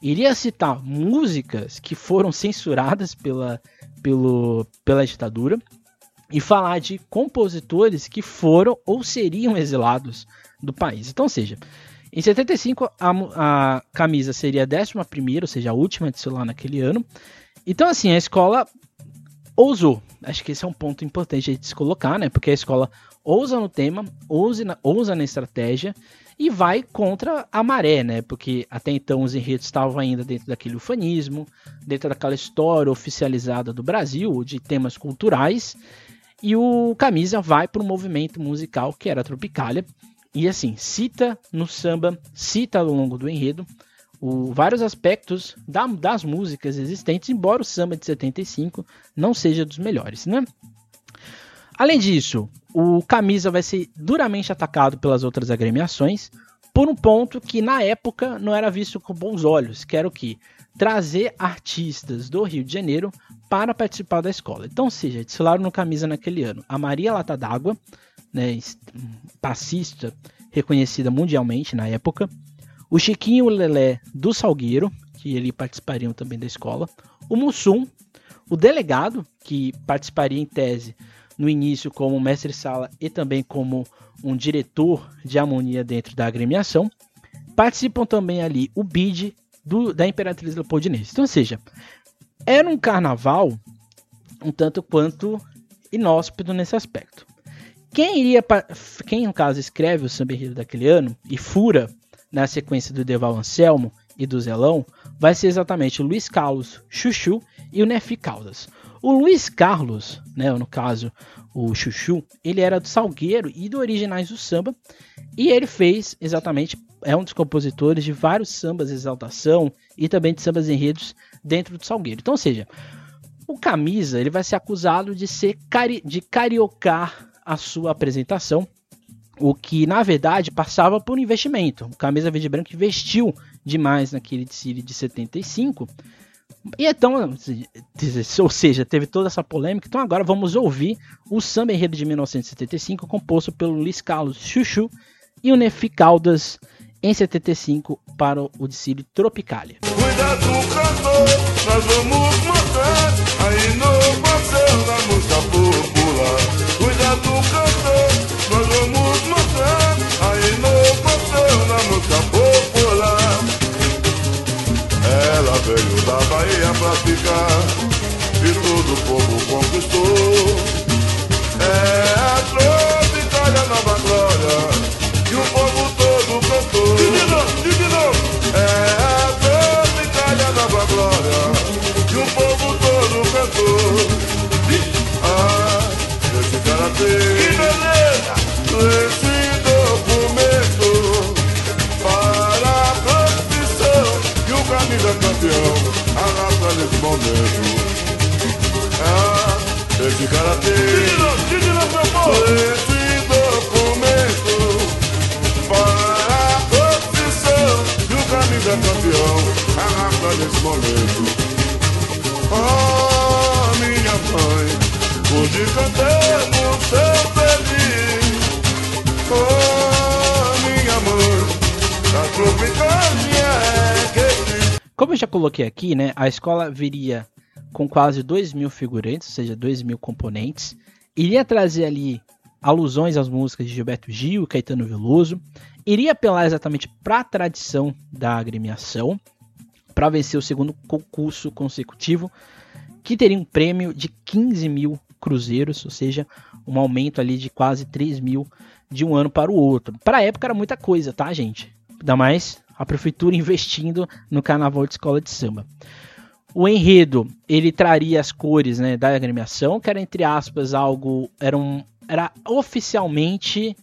iria citar músicas que foram censuradas pela, pelo, pela ditadura e falar de compositores que foram ou seriam exilados do país. Então, ou seja, em setenta e cinco a, a camisa seria a décima primeira, ou seja, a última de ser lá naquele ano. Então, assim, a escola ousou. Acho que esse é um ponto importante de se colocar, né? Porque a escola ousa no tema, ousa na, ousa na estratégia e vai contra a maré, né? Porque até então os enredos estavam ainda dentro daquele ufanismo, dentro daquela história oficializada do Brasil, de temas culturais, e o Camisa vai para o movimento musical que era a Tropicália, e assim, cita no samba, cita ao longo do enredo, o, vários aspectos da, das músicas existentes, embora o samba de setenta e cinco não seja dos melhores, né? Além disso, o Camisa vai ser duramente atacado pelas outras agremiações por um ponto que na época não era visto com bons olhos, que era o quê? Trazer artistas do Rio de Janeiro para participar da escola. Então, ou seja, desfilaram no Camisa naquele ano a Maria Lata d'Água, né, passista reconhecida mundialmente na época, o Chiquinho Lelé do Salgueiro, que ele participariam também da escola, o Mussum, o Delegado, que participaria em tese no início como mestre sala e também como um diretor de harmonia dentro da agremiação, participam também ali o B I D do, da Imperatriz Leopoldinense. Então, ou seja, era um carnaval um tanto quanto inóspito nesse aspecto. Quem, iria, quem no caso, escreve o samba enredo daquele ano e fura na sequência do Ideval Anselmo e do Zelão, vai ser exatamente o Luiz Carlos Chuchu e o Nefi Caldas. O Luiz Carlos, né, no caso o Chuchu, ele era do Salgueiro e do Originais do Samba, e ele fez exatamente, é um dos compositores de vários sambas de exaltação e também de sambas enredos dentro do Salgueiro. Então, ou seja, o Camisa ele vai ser acusado de, ser cari- de cariocar a sua apresentação, o que na verdade passava por um investimento. O Camisa Verde e Branco investiu demais naquele desfile de setenta e cinco, e então, ou seja, teve toda essa polêmica. Então agora vamos ouvir o samba enredo de mil novecentos e setenta e cinco, composto pelo Luiz Carlos Chuchu e o Nefi Caldas em setenta e cinco para o desfile Tropicália. Cuidado cantor, nós vamos matar a inovação da música popular. Cuidado cantor, nós vamos matar a inovação da música popular. Ela veio da Bahia pra ficar e todo o povo conquistou. É a Tropicália, nova glória, que o povo todo cantou. É a Tropicália, nova glória, que o povo todo cantou. Ah, esse karatê, que beleza, esse documento para Camisa campeão, arrasta nesse momento. Ah, esse karatê, esse documento para a profissão e o Camisa campeão, arrasta nesse momento. Oh, minha mãe, pude cantar no seu feliz. Oh, minha mãe, a Tropicália é que... Como eu já coloquei aqui, né, a escola viria com quase dois mil figurantes, ou seja, dois mil componentes. Iria trazer ali alusões às músicas de Gilberto Gil e Caetano Veloso. Iria apelar exatamente para a tradição da agremiação, para vencer o segundo concurso consecutivo, que teria um prêmio de quinze mil cruzeiros, ou seja, um aumento ali de quase três mil de um ano para o outro. Para a época era muita coisa, tá, gente? Ainda mais a prefeitura investindo no carnaval de escola de samba. O enredo, ele traria as cores, né, da agremiação, que era, entre aspas, algo... Era, um, era oficialmente,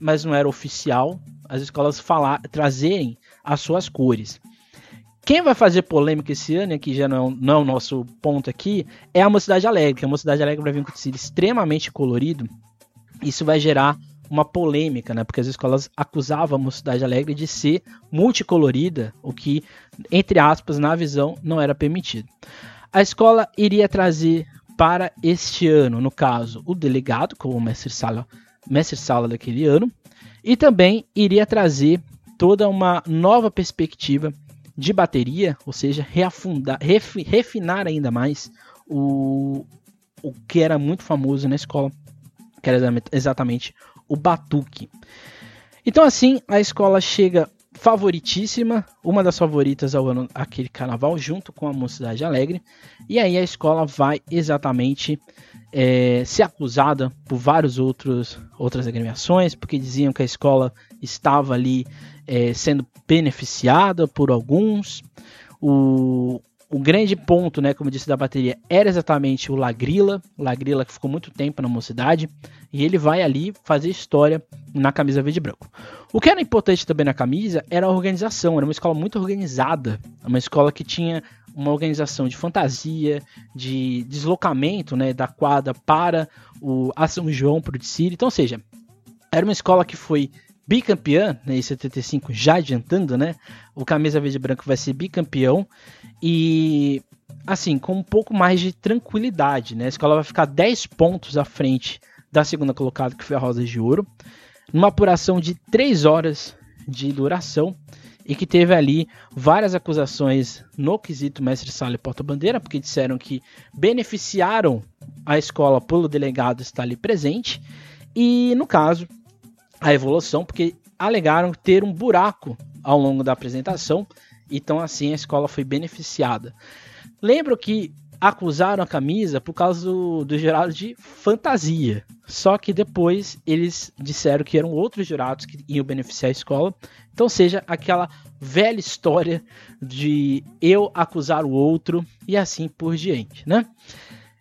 mas não era oficial, as escolas falar, trazerem as suas cores. Quem vai fazer polêmica esse ano, que já não, não é o nosso ponto aqui, é a Mocidade Alegre. A Mocidade Alegre vai vir com o tecido extremamente colorido. Isso vai gerar uma polêmica, né? Porque as escolas acusavam a Mocidade Alegre de ser multicolorida, o que, entre aspas, na visão, não era permitido. A escola iria trazer para este ano, no caso, o Delegado, como o mestre sala, mestre sala daquele ano, e também iria trazer toda uma nova perspectiva de bateria, ou seja, reafundar, refi, refinar ainda mais o, o que era muito famoso na escola, que era exatamente o batuque. Então assim, a escola chega favoritíssima, uma das favoritas ao ano, aquele carnaval, junto com a Mocidade Alegre, e aí a escola vai exatamente é, ser acusada por várias outras agremiações, porque diziam que a escola estava ali é, sendo beneficiada por alguns. O, o grande ponto, né, como eu disse, da bateria era exatamente o Lagrila, o Lagrila que ficou muito tempo na Mocidade, e ele vai ali fazer história na camisa verde e branco. O que era importante também na camisa era a organização, era uma escola muito organizada, uma escola que tinha uma organização de fantasia, de deslocamento, né, da quadra para o a São João, para o desfile. Então, ou seja, era uma escola que foi bicampeã, né, em setenta e cinco, já adiantando, né, o camisa verde e branco vai ser bicampeão, e assim, com um pouco mais de tranquilidade, né, a escola vai ficar dez pontos à frente da segunda colocada, que foi a Rosa de Ouro, numa apuração de três horas de duração, e que teve ali várias acusações no quesito Mestre Sala e Porta-Bandeira, porque disseram que beneficiaram a escola pelo delegado estar ali presente, e no caso, a evolução, porque alegaram ter um buraco ao longo da apresentação, então assim a escola foi beneficiada. Lembro que acusaram a camisa por causa do, do jurado de fantasia. Só que depois eles disseram que eram outros jurados que iam beneficiar a escola. Então, seja aquela velha história de eu acusar o outro e assim por diante, né?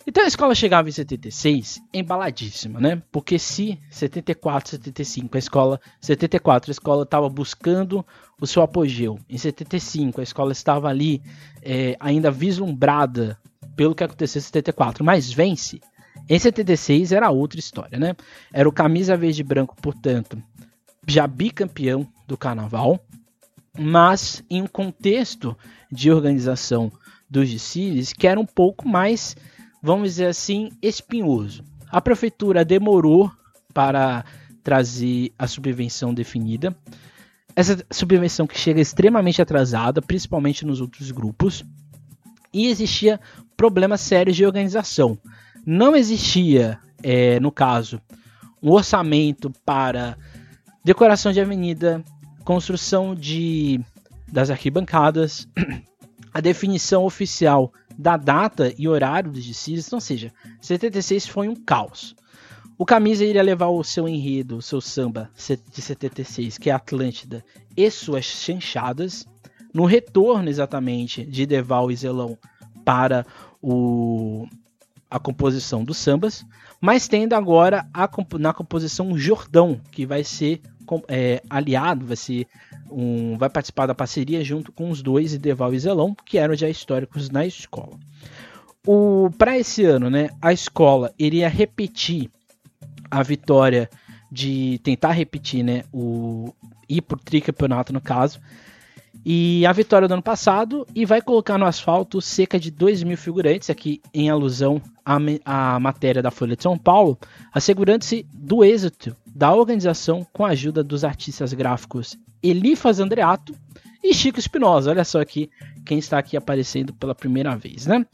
Então a escola chegava em setenta e seis embaladíssima, né? Porque se setenta e quatro, setenta e cinco, a escola, setenta e quatro, a escola estava buscando o seu apogeu. Em setenta e cinco, a escola estava ali é, ainda vislumbrada pelo que aconteceu em setenta e quatro, mas vence. Em setenta e seis era outra história, né? Era o camisa verde e branco, portanto, já bicampeão do carnaval, mas em um contexto de organização dos desfiles que era um pouco mais, vamos dizer assim, espinhoso. A prefeitura demorou para trazer a subvenção definida. Essa subvenção que chega extremamente atrasada, principalmente nos outros grupos. E existia problemas sérios de organização. Não existia, é, no caso, um orçamento para decoração de avenida, construção de, das arquibancadas, a definição oficial da data e horário dos desfiles. Então, ou seja, setenta e seis foi um caos. O camisa iria levar o seu enredo, o seu samba de setenta e seis, que é Atlântida e Suas Chanchadas, no retorno exatamente de Ideval e Zelão para o, a composição dos sambas, mas tendo agora a, na composição Jordão, que vai ser é, aliado, vai, ser um, vai participar da parceria junto com os dois, Ideval e Zelão, que eram já históricos na escola. Para esse ano, né, a escola iria repetir a vitória de tentar repetir, né, o, ir para o tricampeonato no caso, e a vitória do ano passado, e vai colocar no asfalto cerca de dois mil figurantes, aqui em alusão à, à matéria da Folha de São Paulo, assegurando-se do êxito da organização com a ajuda dos artistas gráficos Elifas Andreato e Chico Espinosa. Olha só aqui quem está aqui aparecendo pela primeira vez, né?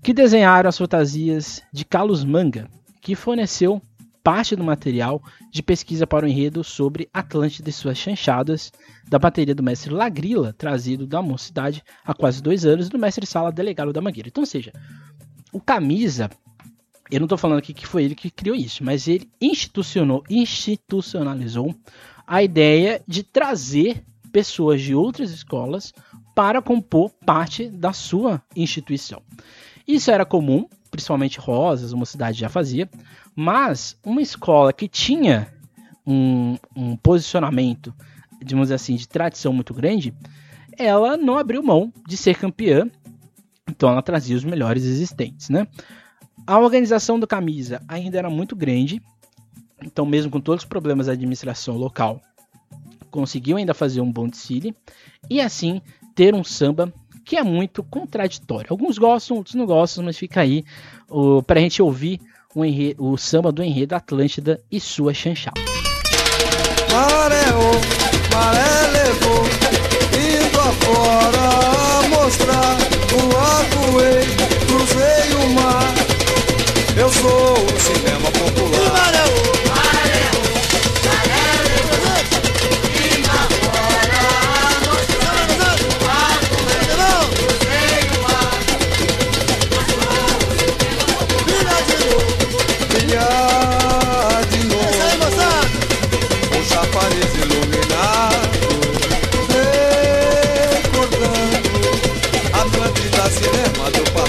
Que desenharam as fantasias de Carlos Manga, que forneceu parte do material de pesquisa para o enredo sobre Atlântida e Suas Chanchadas, da bateria do mestre Lagrila, trazido da Mocidade há quase dois anos, do mestre Sala, delegado da Mangueira. Então, ou seja, o camisa, eu não estou falando aqui que foi ele que criou isso, mas ele institucionou, institucionalizou a ideia de trazer pessoas de outras escolas para compor parte da sua instituição. Isso era comum, principalmente Rosas, uma cidade já fazia, mas uma escola que tinha um, um posicionamento, digamos assim, de tradição muito grande, ela não abriu mão de ser campeã, então ela trazia os melhores existentes, né? A organização do camisa ainda era muito grande, então mesmo com todos os problemas da administração local, conseguiu ainda fazer um bom desfile, e assim ter um samba que é muito contraditório. Alguns gostam, outros não gostam, mas fica aí uh, para a gente ouvir o, enredo, o samba do enredo Atlântida e Sua Chanchada. Maré, oh, maré levou, indo afora.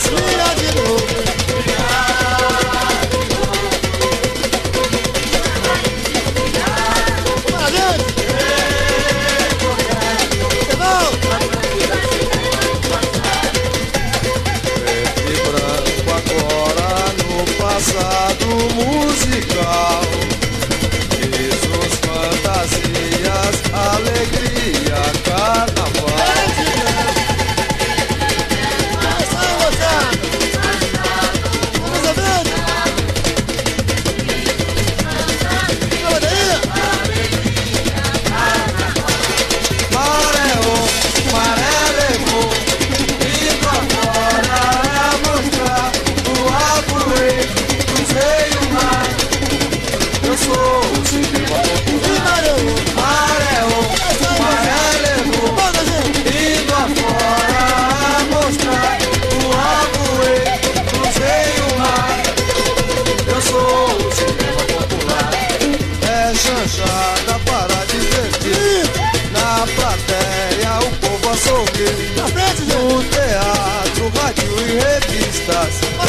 mistura de novo.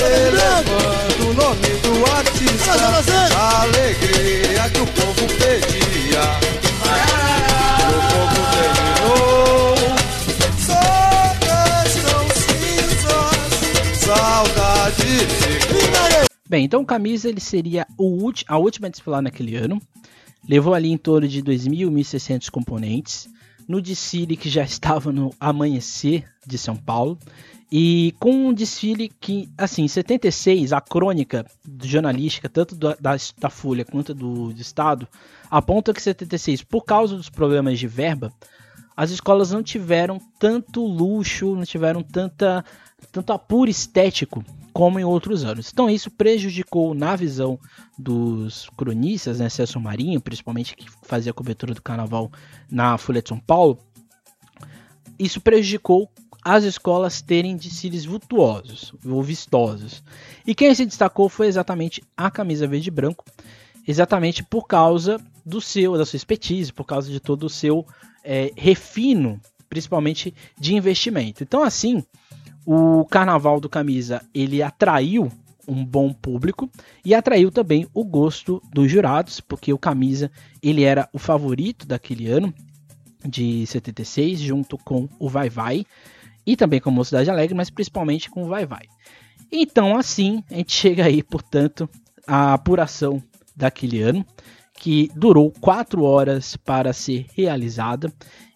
Elevando o nome do artista, a alegria que o povo pedia. O povo terminou, só restam cinzas, saudade. Bem, então o Camisa ele seria o ulti- a última a desfilar naquele ano. Levou ali em torno de dois mil, mil e seiscentos componentes. No desfile que já estava no amanhecer de São Paulo. E com um desfile que, assim, em setenta e seis, a crônica jornalística, tanto da, da, da Folha quanto do, do Estado, aponta que em setenta e seis, por causa dos problemas de verba, as escolas não tiveram tanto luxo, não tiveram tanta, tanto apuro estético como em outros anos. Então isso prejudicou, na visão dos cronistas, né, Celso Marinho, principalmente que fazia a cobertura do carnaval na Folha de São Paulo, isso prejudicou as escolas terem desfiles vultuosos ou vistosos. E quem se destacou foi exatamente a Camisa Verde e Branco, exatamente por causa do seu, da sua expertise, por causa de todo o seu é, refino, principalmente de investimento. Então assim, o Carnaval do Camisa ele atraiu um bom público e atraiu também o gosto dos jurados, porque o Camisa ele era o favorito daquele ano de setenta e seis, junto com o Vai-Vai, e também com a Mocidade Alegre, mas principalmente com o Vai-Vai. Então assim, a gente chega aí, portanto, à apuração daquele ano, que durou quatro horas para ser realizada,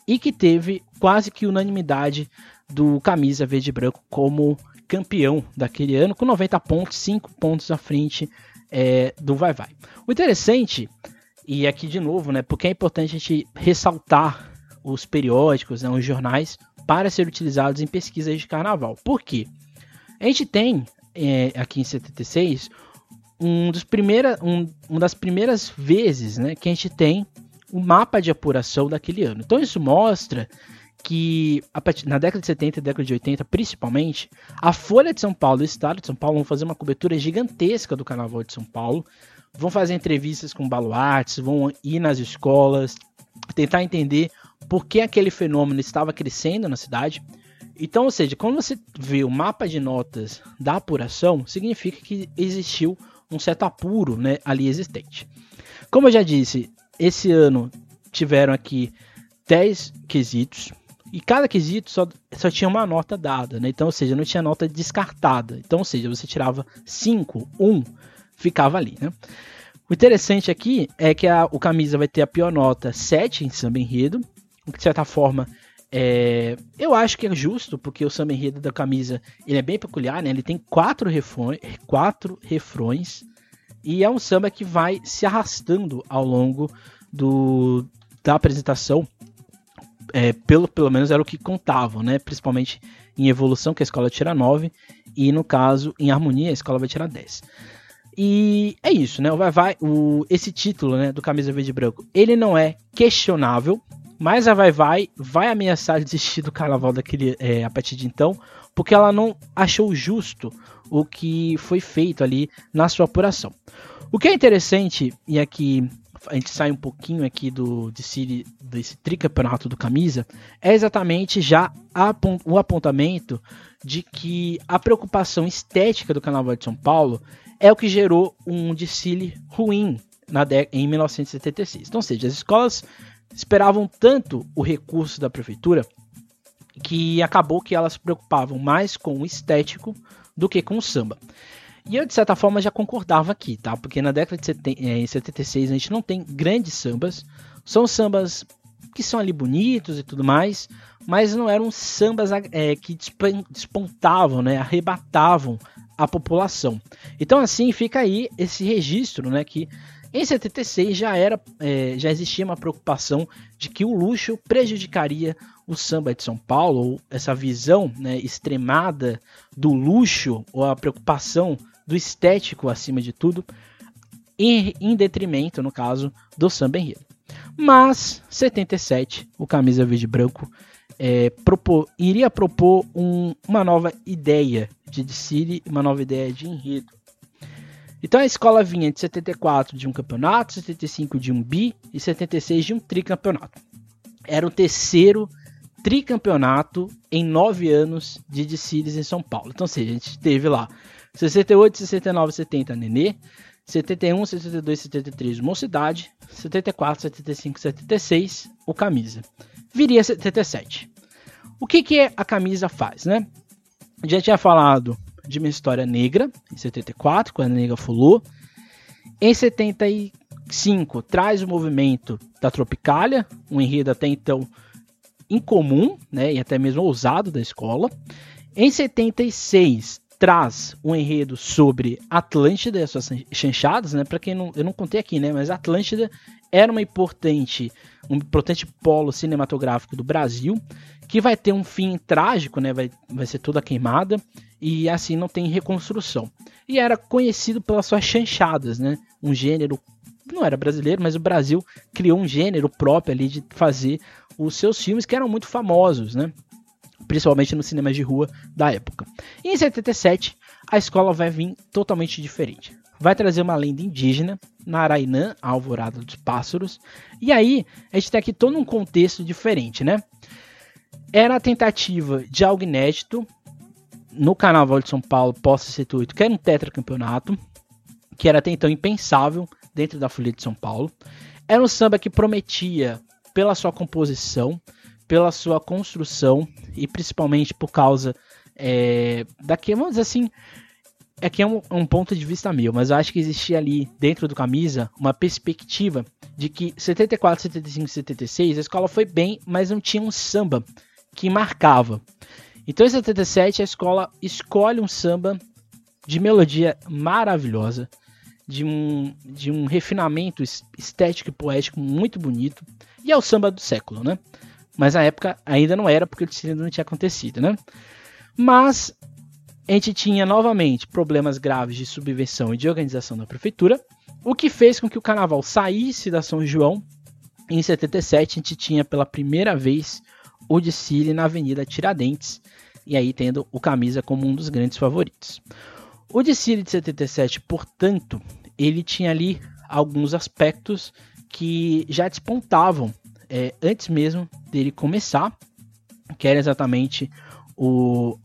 e que teve quase que unanimidade do Camisa Verde e Branco como campeão daquele ano, com noventa pontos, cinco pontos à frente é, do Vai-Vai. O interessante, e aqui de novo, né, porque é importante a gente ressaltar os periódicos, né, os jornais, para ser utilizados em pesquisas de carnaval. Por quê? A gente tem, é, aqui em setenta e seis, um dos primeira, um, uma das primeiras vezes, né, que a gente tem o mapa de apuração daquele ano. Então isso mostra que a partir, na década de setenta e década de oitenta, principalmente, a Folha de São Paulo e o Estado de São Paulo vão fazer uma cobertura gigantesca do Carnaval de São Paulo, vão fazer entrevistas com baluartes, vão ir nas escolas, tentar entender porque aquele fenômeno estava crescendo na cidade. Então, ou seja, quando você vê o mapa de notas da apuração, significa que existiu um certo apuro, né, ali existente. Como eu já disse, esse ano tiveram aqui dez quesitos, e cada quesito só, só tinha uma nota dada, né? Então, ou seja, não tinha nota descartada. Então, ou seja, você tirava cinco, um, ficava ali, né? O interessante aqui é que a, o Camisa vai ter a pior nota, sete, em samba enredo. De certa forma, é, eu acho que é justo, porque o samba enredo da Camisa ele é bem peculiar, né? Ele tem quatro refrões, quatro refrões, e é um samba que vai se arrastando ao longo do, da apresentação, é, pelo, pelo menos era o que contavam, né? Principalmente em evolução, que a escola tira nove, e no caso, em harmonia, a escola vai tirar dez. E é isso, né? O vai, vai, o, esse título, né, do Camisa Verde e Branco, ele não é questionável, mas a Vai-Vai vai ameaçar desistir do carnaval daquele, é, a partir de então, porque ela não achou justo o que foi feito ali na sua apuração. O que é interessante, e aqui a gente sai um pouquinho aqui do, desse, desse tricampeonato do Camisa, é exatamente já a, o apontamento de que a preocupação estética do Carnaval de São Paulo é o que gerou um desfile ruim na de, em mil novecentos e setenta e seis. Então, ou seja, as escolas esperavam tanto o recurso da prefeitura que acabou que elas se preocupavam mais com o estético do que com o samba. E eu, de certa forma, já concordava aqui, tá? Porque na década de setenta, em setenta e seis a gente não tem grandes sambas. São sambas que são ali bonitos e tudo mais, mas não eram sambas é, que despontavam, né? Arrebatavam a população. Então, assim, fica aí esse registro, né? Que em setenta e seis já, era, é, já existia uma preocupação de que o luxo prejudicaria o samba de São Paulo, ou essa visão, né, extremada do luxo, ou a preocupação do estético acima de tudo, em, em detrimento, no caso, do samba enredo. Mas, setenta e sete, o Camisa Verde e Branco é, propor, iria propor um, uma nova ideia de desfile, uma nova ideia de enredo. Então a escola vinha de setenta e quatro de um campeonato, setenta e cinco de um bi e setenta e seis de um tricampeonato. Era o terceiro tricampeonato em nove anos de desfiles em São Paulo. Então, ou seja, a gente teve lá sessenta e oito, sessenta e nove, setenta, Nenê, setenta e um, setenta e dois, setenta e três, Mocidade, setenta e quatro, setenta e cinco, setenta e seis, o Camisa. Viria setenta e sete. O que, que a Camisa faz, né? Já tinha falado de uma história negra, em setenta e quatro, quando a Nega Fulô. Em setenta e cinco, traz o movimento da Tropicália, um enredo até então incomum, né, e até mesmo ousado da escola. Em setenta e seis, traz um enredo sobre Atlântida e Suas Chanchadas, né, para quem não, eu não contei aqui, né, mas Atlântida era uma importante, um importante polo cinematográfico do Brasil, que vai ter um fim trágico, né, vai, vai ser toda queimada, e assim não tem reconstrução. E era conhecido pelas suas chanchadas, né, um gênero, não era brasileiro, mas o Brasil criou um gênero próprio ali de fazer os seus filmes que eram muito famosos, né? Principalmente nos cinemas de rua da época. E em setenta e sete, a escola vai vir totalmente diferente. Vai trazer uma lenda indígena, Narainã, a Alvorada dos Pássaros. E aí, a gente tem aqui todo um contexto diferente, né? Era a tentativa de algo inédito no Carnaval de São Paulo pós-sessenta e oito, que era um tetracampeonato, que era até então impensável dentro da Folha de São Paulo. Era um samba que prometia, pela sua composição, pela sua construção e principalmente por causa é, daqui, vamos dizer assim, aqui é um, um ponto de vista meu, mas eu acho que existia ali dentro do Camisa uma perspectiva de que setenta e quatro, setenta e cinco, setenta e seis a escola foi bem, mas não tinha um samba que marcava. Então em setenta e sete a escola escolhe um samba de melodia maravilhosa, de um, de um refinamento estético e poético muito bonito, e é o samba do século, né? Mas na época ainda não era, porque o desfile não tinha acontecido, né? Mas a gente tinha novamente problemas graves de subversão e de organização da prefeitura, o que fez com que o carnaval saísse da São João. Em setenta e sete a gente tinha pela primeira vez o desfile na Avenida Tiradentes, e aí tendo o Camisa como um dos grandes favoritos. O desfile de setenta e sete, portanto, ele tinha ali alguns aspectos que já despontavam É, antes mesmo dele começar, que era exatamente o,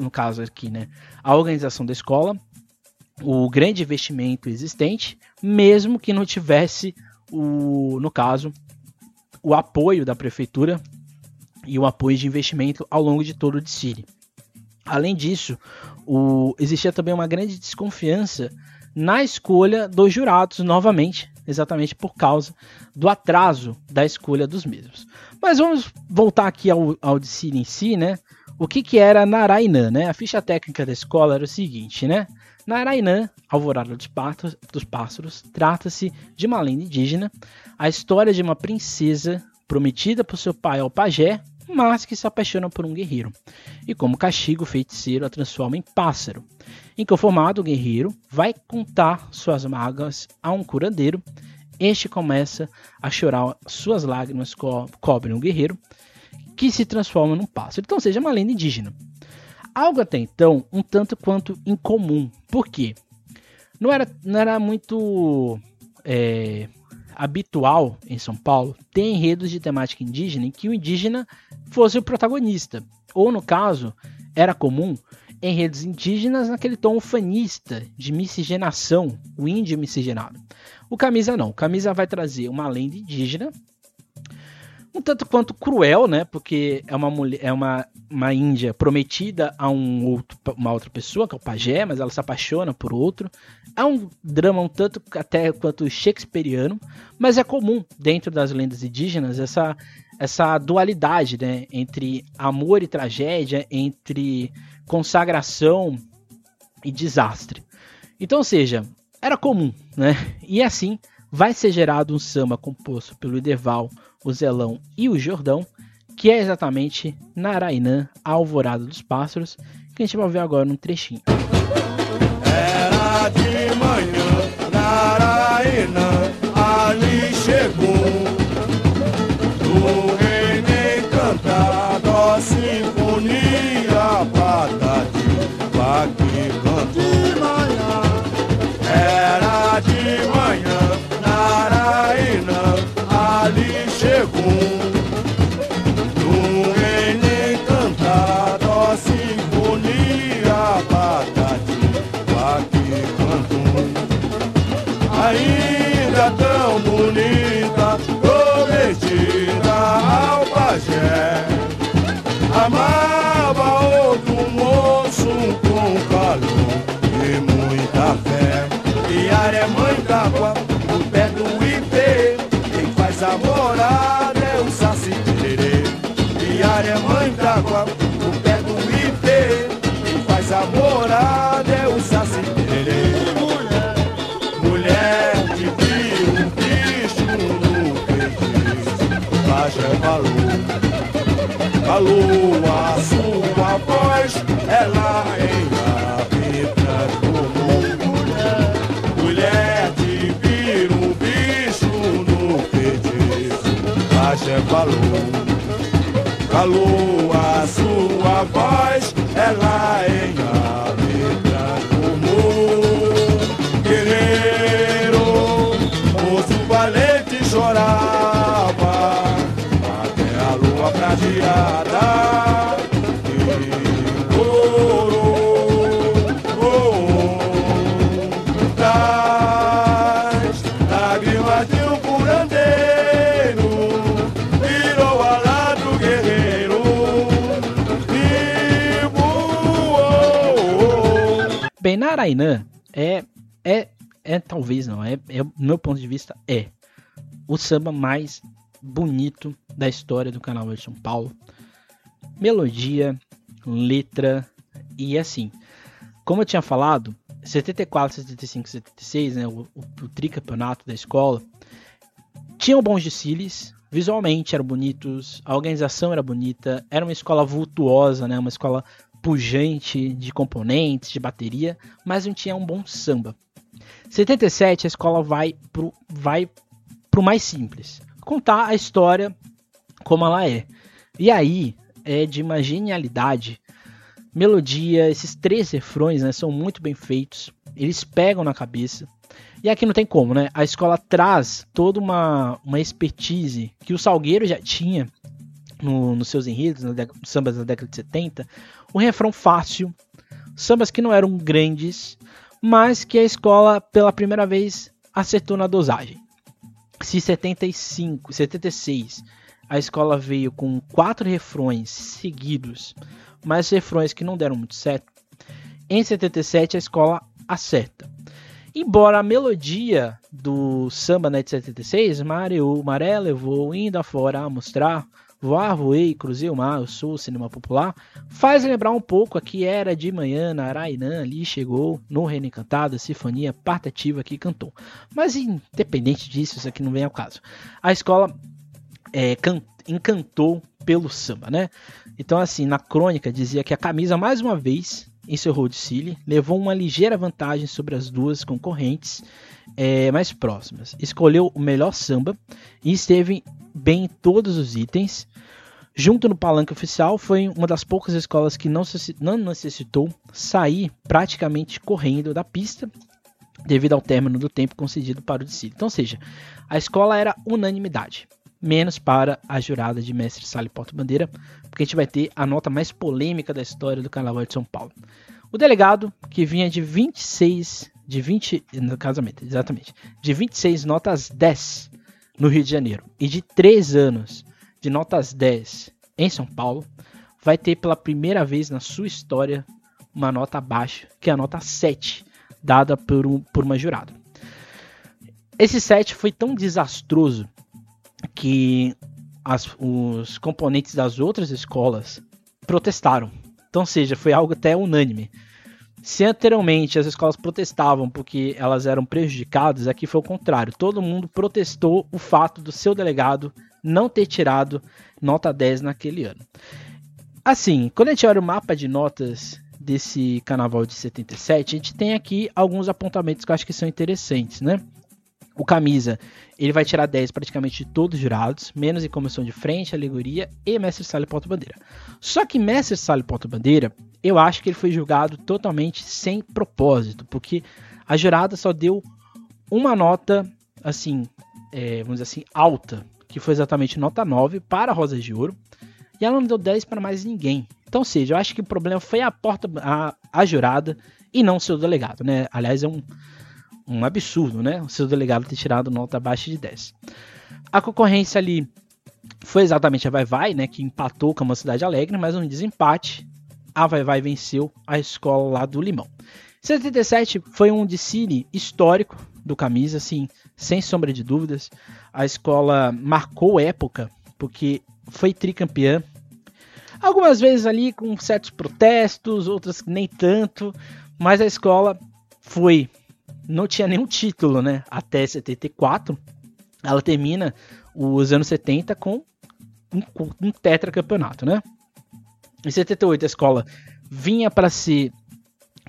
no caso aqui, né, a organização da escola, o grande investimento existente, mesmo que não tivesse o, no caso, o apoio da prefeitura e o apoio de investimento ao longo de todo o desfile. Além disso, o, existia também uma grande desconfiança na escolha dos jurados, novamente, exatamente por causa do atraso da escolha dos mesmos. Mas vamos voltar aqui ao, ao desfile em si, né? O que, que era Narainã, né? A ficha técnica da escola era o seguinte, né? Narainã, Alvorada dos Pássaros, dos Pássaros, trata-se de uma lenda indígena, a história de uma princesa prometida por seu pai ao pajé, mas que se apaixona por um guerreiro, e como castigo, o feiticeiro a transforma em pássaro. Inconformado, o guerreiro vai contar suas mágoas a um curandeiro, este começa a chorar, suas lágrimas co- cobrem o guerreiro, que se transforma num pássaro. Então, seja uma lenda indígena. Algo até então um tanto quanto incomum, porque Não era, não era muito é, habitual em São Paulo ter enredos de temática indígena em que o indígena fosse o protagonista. Ou, no caso, era comum enredos indígenas naquele tom ufanista de miscigenação, o índio miscigenado. O Camisa não. O Camisa vai trazer uma lenda indígena, um tanto quanto cruel, né? Porque é uma mulher, é uma, uma índia prometida a um outro, uma outra pessoa, que é o pajé, mas ela se apaixona por outro. É um drama um tanto até quanto shakespeariano, mas é comum dentro das lendas indígenas essa, essa dualidade, né? Entre amor e tragédia, entre consagração e desastre. Então, ou seja, era comum, né? E assim vai ser gerado um samba composto pelo Ideval, o Zelão e o Jordão, que é exatamente Narainã, a Alvorada dos Pássaros, que a gente vai ver agora num trechinho. Era de manhã, Narainã, ali chegou, do reino encantado, a sinfonia patativa que cantou. De manhã, era de manhã, Narainã, ali falou a sua voz, ela em transformou. Mulher de vir um bicho no feitiço, Pajé falou. Falou a sua voz, ela em transformou. Guerreiro, moço valente chorar. Bem, Narainã é, é, é talvez não, é, é, meu ponto de vista, é o samba mais bonito da história do Carnaval de São Paulo. Melodia, letra e assim, como eu tinha falado, setenta e quatro, setenta e cinco, setenta e seis, né, o, o, o tricampeonato da escola, tinham bons desfiles, visualmente eram bonitos, a organização era bonita, era uma escola vultuosa, né, uma escola pujante de componentes, de bateria, mas não tinha um bom samba. setenta e sete, a escola vai pro, vai pro mais simples, contar a história como ela é. E aí é de uma genialidade, melodia, esses três refrões, né, são muito bem feitos, eles pegam na cabeça, e aqui não tem como, né, a escola traz toda uma, uma expertise que o Salgueiro já tinha no, nos seus enredos, nos sambas da década de setenta, um refrão fácil, sambas que não eram grandes, mas que a escola pela primeira vez acertou na dosagem. Se setenta e cinco, setenta e seis... a escola veio com quatro refrões seguidos, mas refrões que não deram muito certo, em setenta e sete a escola acerta. Embora a melodia do samba, né, de setenta e seis, mareou, maré levou, ainda fora a mostrar, voar, voei, cruzei o mar, eu sou o cinema popular, faz lembrar um pouco a que era de manhã, Narainã, ali chegou, no reino encantado, a sinfonia partativa que cantou. Mas independente disso, isso aqui não vem ao caso. A escola É, can, encantou pelo samba, né? Então, assim, na crônica dizia que a camisa, mais uma vez, encerrou o desfile, levou uma ligeira vantagem sobre as duas concorrentes é, mais próximas. Escolheu o melhor samba e esteve bem em todos os itens. Junto no palanque oficial, foi uma das poucas escolas que não, não necessitou sair praticamente correndo da pista devido ao término do tempo concedido para o desfile. Então, ou seja, a escola era unanimidade, menos para a jurada de Mestre Sala e Porto-Bandeira, porque a gente vai ter a nota mais polêmica da história do Carnaval de São Paulo. O delegado, que vinha de vinte e seis, de vinte, no casamento, exatamente, de vinte e seis notas dez no Rio de Janeiro e de três anos de notas dez em São Paulo, vai ter pela primeira vez na sua história uma nota abaixo, que é a nota sete, dada por, um, por uma jurada. Esse sete foi tão desastroso que as, os componentes das outras escolas protestaram. Então, ou seja, foi algo até unânime. Se anteriormente as escolas protestavam porque elas eram prejudicadas, aqui foi o contrário. Todo mundo protestou o fato do seu delegado não ter tirado nota dez naquele ano. Assim, quando a gente olha o mapa de notas desse carnaval de setenta e sete, a gente tem aqui alguns apontamentos que eu acho que são interessantes, né? O Camisa, ele vai tirar dez praticamente de todos os jurados, menos em Comissão de Frente, Alegoria e Mestre Sala e Porto-Bandeira. Só que Mestre Sala e Porto-Bandeira, eu acho que ele foi julgado totalmente sem propósito, porque a jurada só deu uma nota, assim, é, vamos dizer assim, alta, que foi exatamente nota nove para a Rosa de Ouro, e ela não deu dez para mais ninguém. Então, ou seja, eu acho que o problema foi a, porta, a, a jurada e não o seu delegado, né? Aliás, é um... Um absurdo, né? O seu delegado ter tirado nota abaixo de dez. A concorrência ali foi exatamente a Vai-Vai, né? Que empatou com a Mocidade Alegre, mas um desempate, a Vai-Vai venceu a escola lá do Limão. setenta e sete foi um desfile histórico do Camisa, assim, sem sombra de dúvidas. A escola marcou época, porque foi tricampeã. Algumas vezes ali com certos protestos, outras nem tanto, mas a escola foi... Não tinha nenhum título, né? Até setenta e quatro, ela termina os anos setenta com um, um tetracampeonato, né? Em setenta e oito, a escola vinha para ser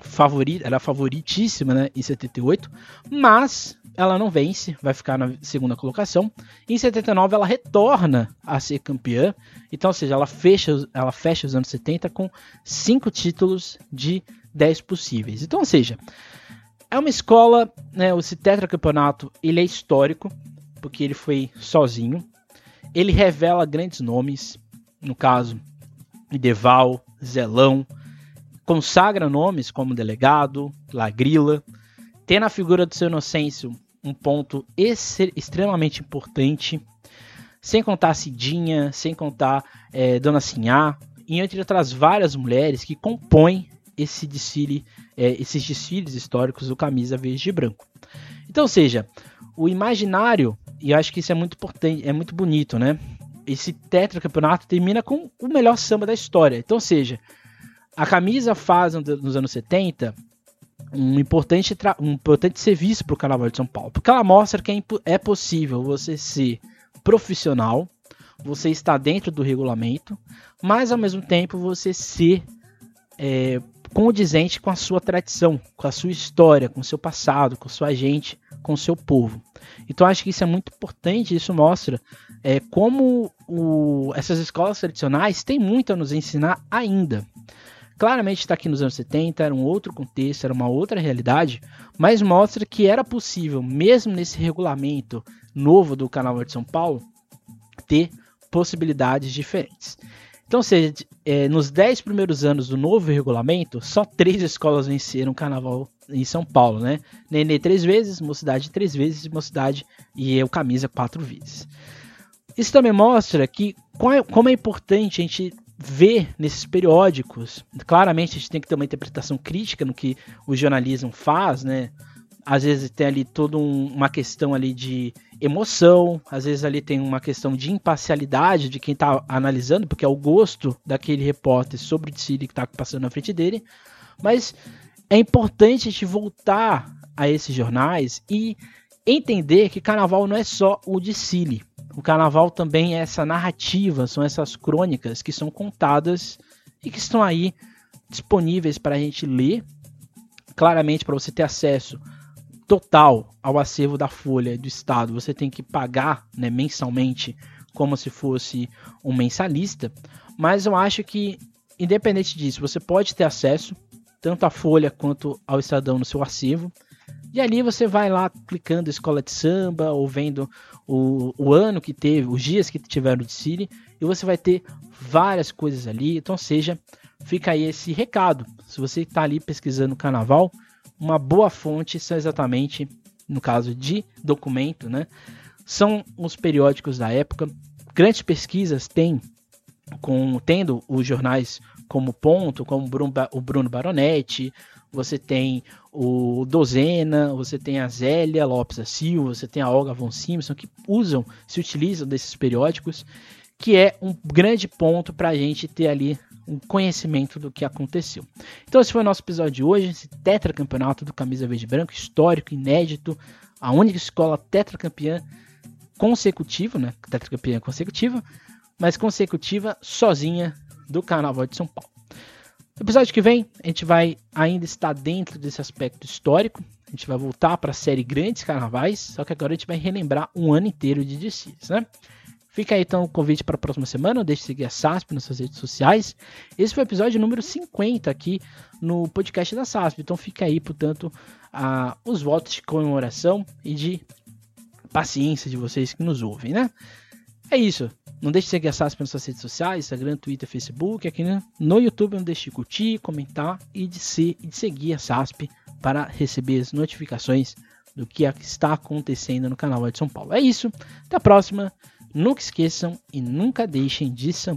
favorita, era favoritíssima, né? Em setenta e oito, mas ela não vence, vai ficar na segunda colocação. Em setenta e nove, ela retorna a ser campeã, então, ou seja, ela fecha, ela fecha os anos setenta com cinco títulos de dez possíveis. Então, ou seja, é uma escola, né, esse tetracampeonato, ele é histórico, porque ele foi sozinho. Ele revela grandes nomes, no caso, Ideval, Zelão. Consagra nomes como Delegado, Lagrila. Tem na figura do seu Inocêncio um ponto ex- extremamente importante. Sem contar Cidinha, sem contar é, Dona Sinhá. E entre outras várias mulheres que compõem Esse desfile, é, esses desfiles históricos do Camisa Verde e Branco. Então, ou seja, o imaginário, e eu acho que isso é muito importante, é muito bonito, né? Esse tetracampeonato termina com o melhor samba da história. Então, ou seja, a Camisa faz nos anos setenta um importante, tra- um importante serviço para o Carnaval de São Paulo, porque ela mostra que é, imp- é possível você ser profissional, você estar dentro do regulamento, mas ao mesmo tempo você ser é, condizente com a sua tradição, com a sua história, com o seu passado, com sua gente, com o seu povo. Então acho que isso é muito importante, isso mostra é, como o, essas escolas tradicionais têm muito a nos ensinar ainda. Claramente está aqui nos anos setenta, era um outro contexto, era uma outra realidade, mas mostra que era possível, mesmo nesse regulamento novo do Carnaval de São Paulo, ter possibilidades diferentes. Então, ou seja, é, nos dez primeiros anos do novo regulamento, só três escolas venceram o Carnaval em São Paulo, né? Nenê três vezes, Mocidade três vezes, Mocidade e eu Camisa quatro vezes. Isso também mostra que qual, como é importante a gente ver nesses periódicos, claramente a gente tem que ter uma interpretação crítica no que o jornalismo faz, né? Às vezes tem ali toda um, uma questão ali de emoção, às vezes ali tem uma questão de imparcialidade de quem está analisando, porque é o gosto daquele repórter sobre o desfile que está passando na frente dele, mas é importante a gente voltar a esses jornais e entender que carnaval não é só o desfile, o carnaval também é essa narrativa, são essas crônicas que são contadas e que estão aí disponíveis para a gente ler, claramente para você ter acesso total ao acervo da Folha do Estado, você tem que pagar, né, mensalmente, como se fosse um mensalista, mas eu acho que, independente disso, você pode ter acesso tanto à Folha quanto ao Estadão no seu acervo, E ali você vai lá clicando escola de samba, ou vendo o, o ano que teve, os dias que tiveram de desfile, e você vai ter várias coisas ali. Então, seja, fica aí esse recado. Se você está ali pesquisando o carnaval, uma boa fonte são exatamente, no caso de documento, né? São os periódicos da época. Grandes pesquisas tem, com, tendo os jornais como Ponto, como Bruno, o Bruno Baronetti, você tem o Dozena, você tem a Zélia Lopes da Silva, você tem a Olga von Simpson, que usam, se utilizam desses periódicos, que é um grande ponto para a gente ter ali um conhecimento do que aconteceu. Então esse foi o nosso episódio de hoje, esse tetracampeonato do Camisa Verde e Branco, histórico, inédito, a única escola tetracampeã consecutiva, né? Tetracampeã consecutiva, mas consecutiva sozinha do Carnaval de São Paulo. No episódio que vem, a gente vai ainda estar dentro desse aspecto histórico, a gente vai voltar para a série Grandes Carnavais, só que agora a gente vai relembrar um ano inteiro de desfiles, né? Fica aí então o convite para a próxima semana, não deixe de seguir a S A S P nas suas redes sociais. Esse foi o episódio número cinquenta aqui no podcast da S A S P, então fica aí, portanto, a, os votos de comemoração e de paciência de vocês que nos ouvem, né? É isso. Não deixe de seguir a S A S P nas suas redes sociais, Instagram, Twitter, Facebook, aqui no YouTube. Não deixe de curtir, comentar e de, ser, e de seguir a S A S P para receber as notificações do que está acontecendo no Carnaval de São Paulo. É isso, até a próxima, nunca esqueçam e nunca deixem de sambar.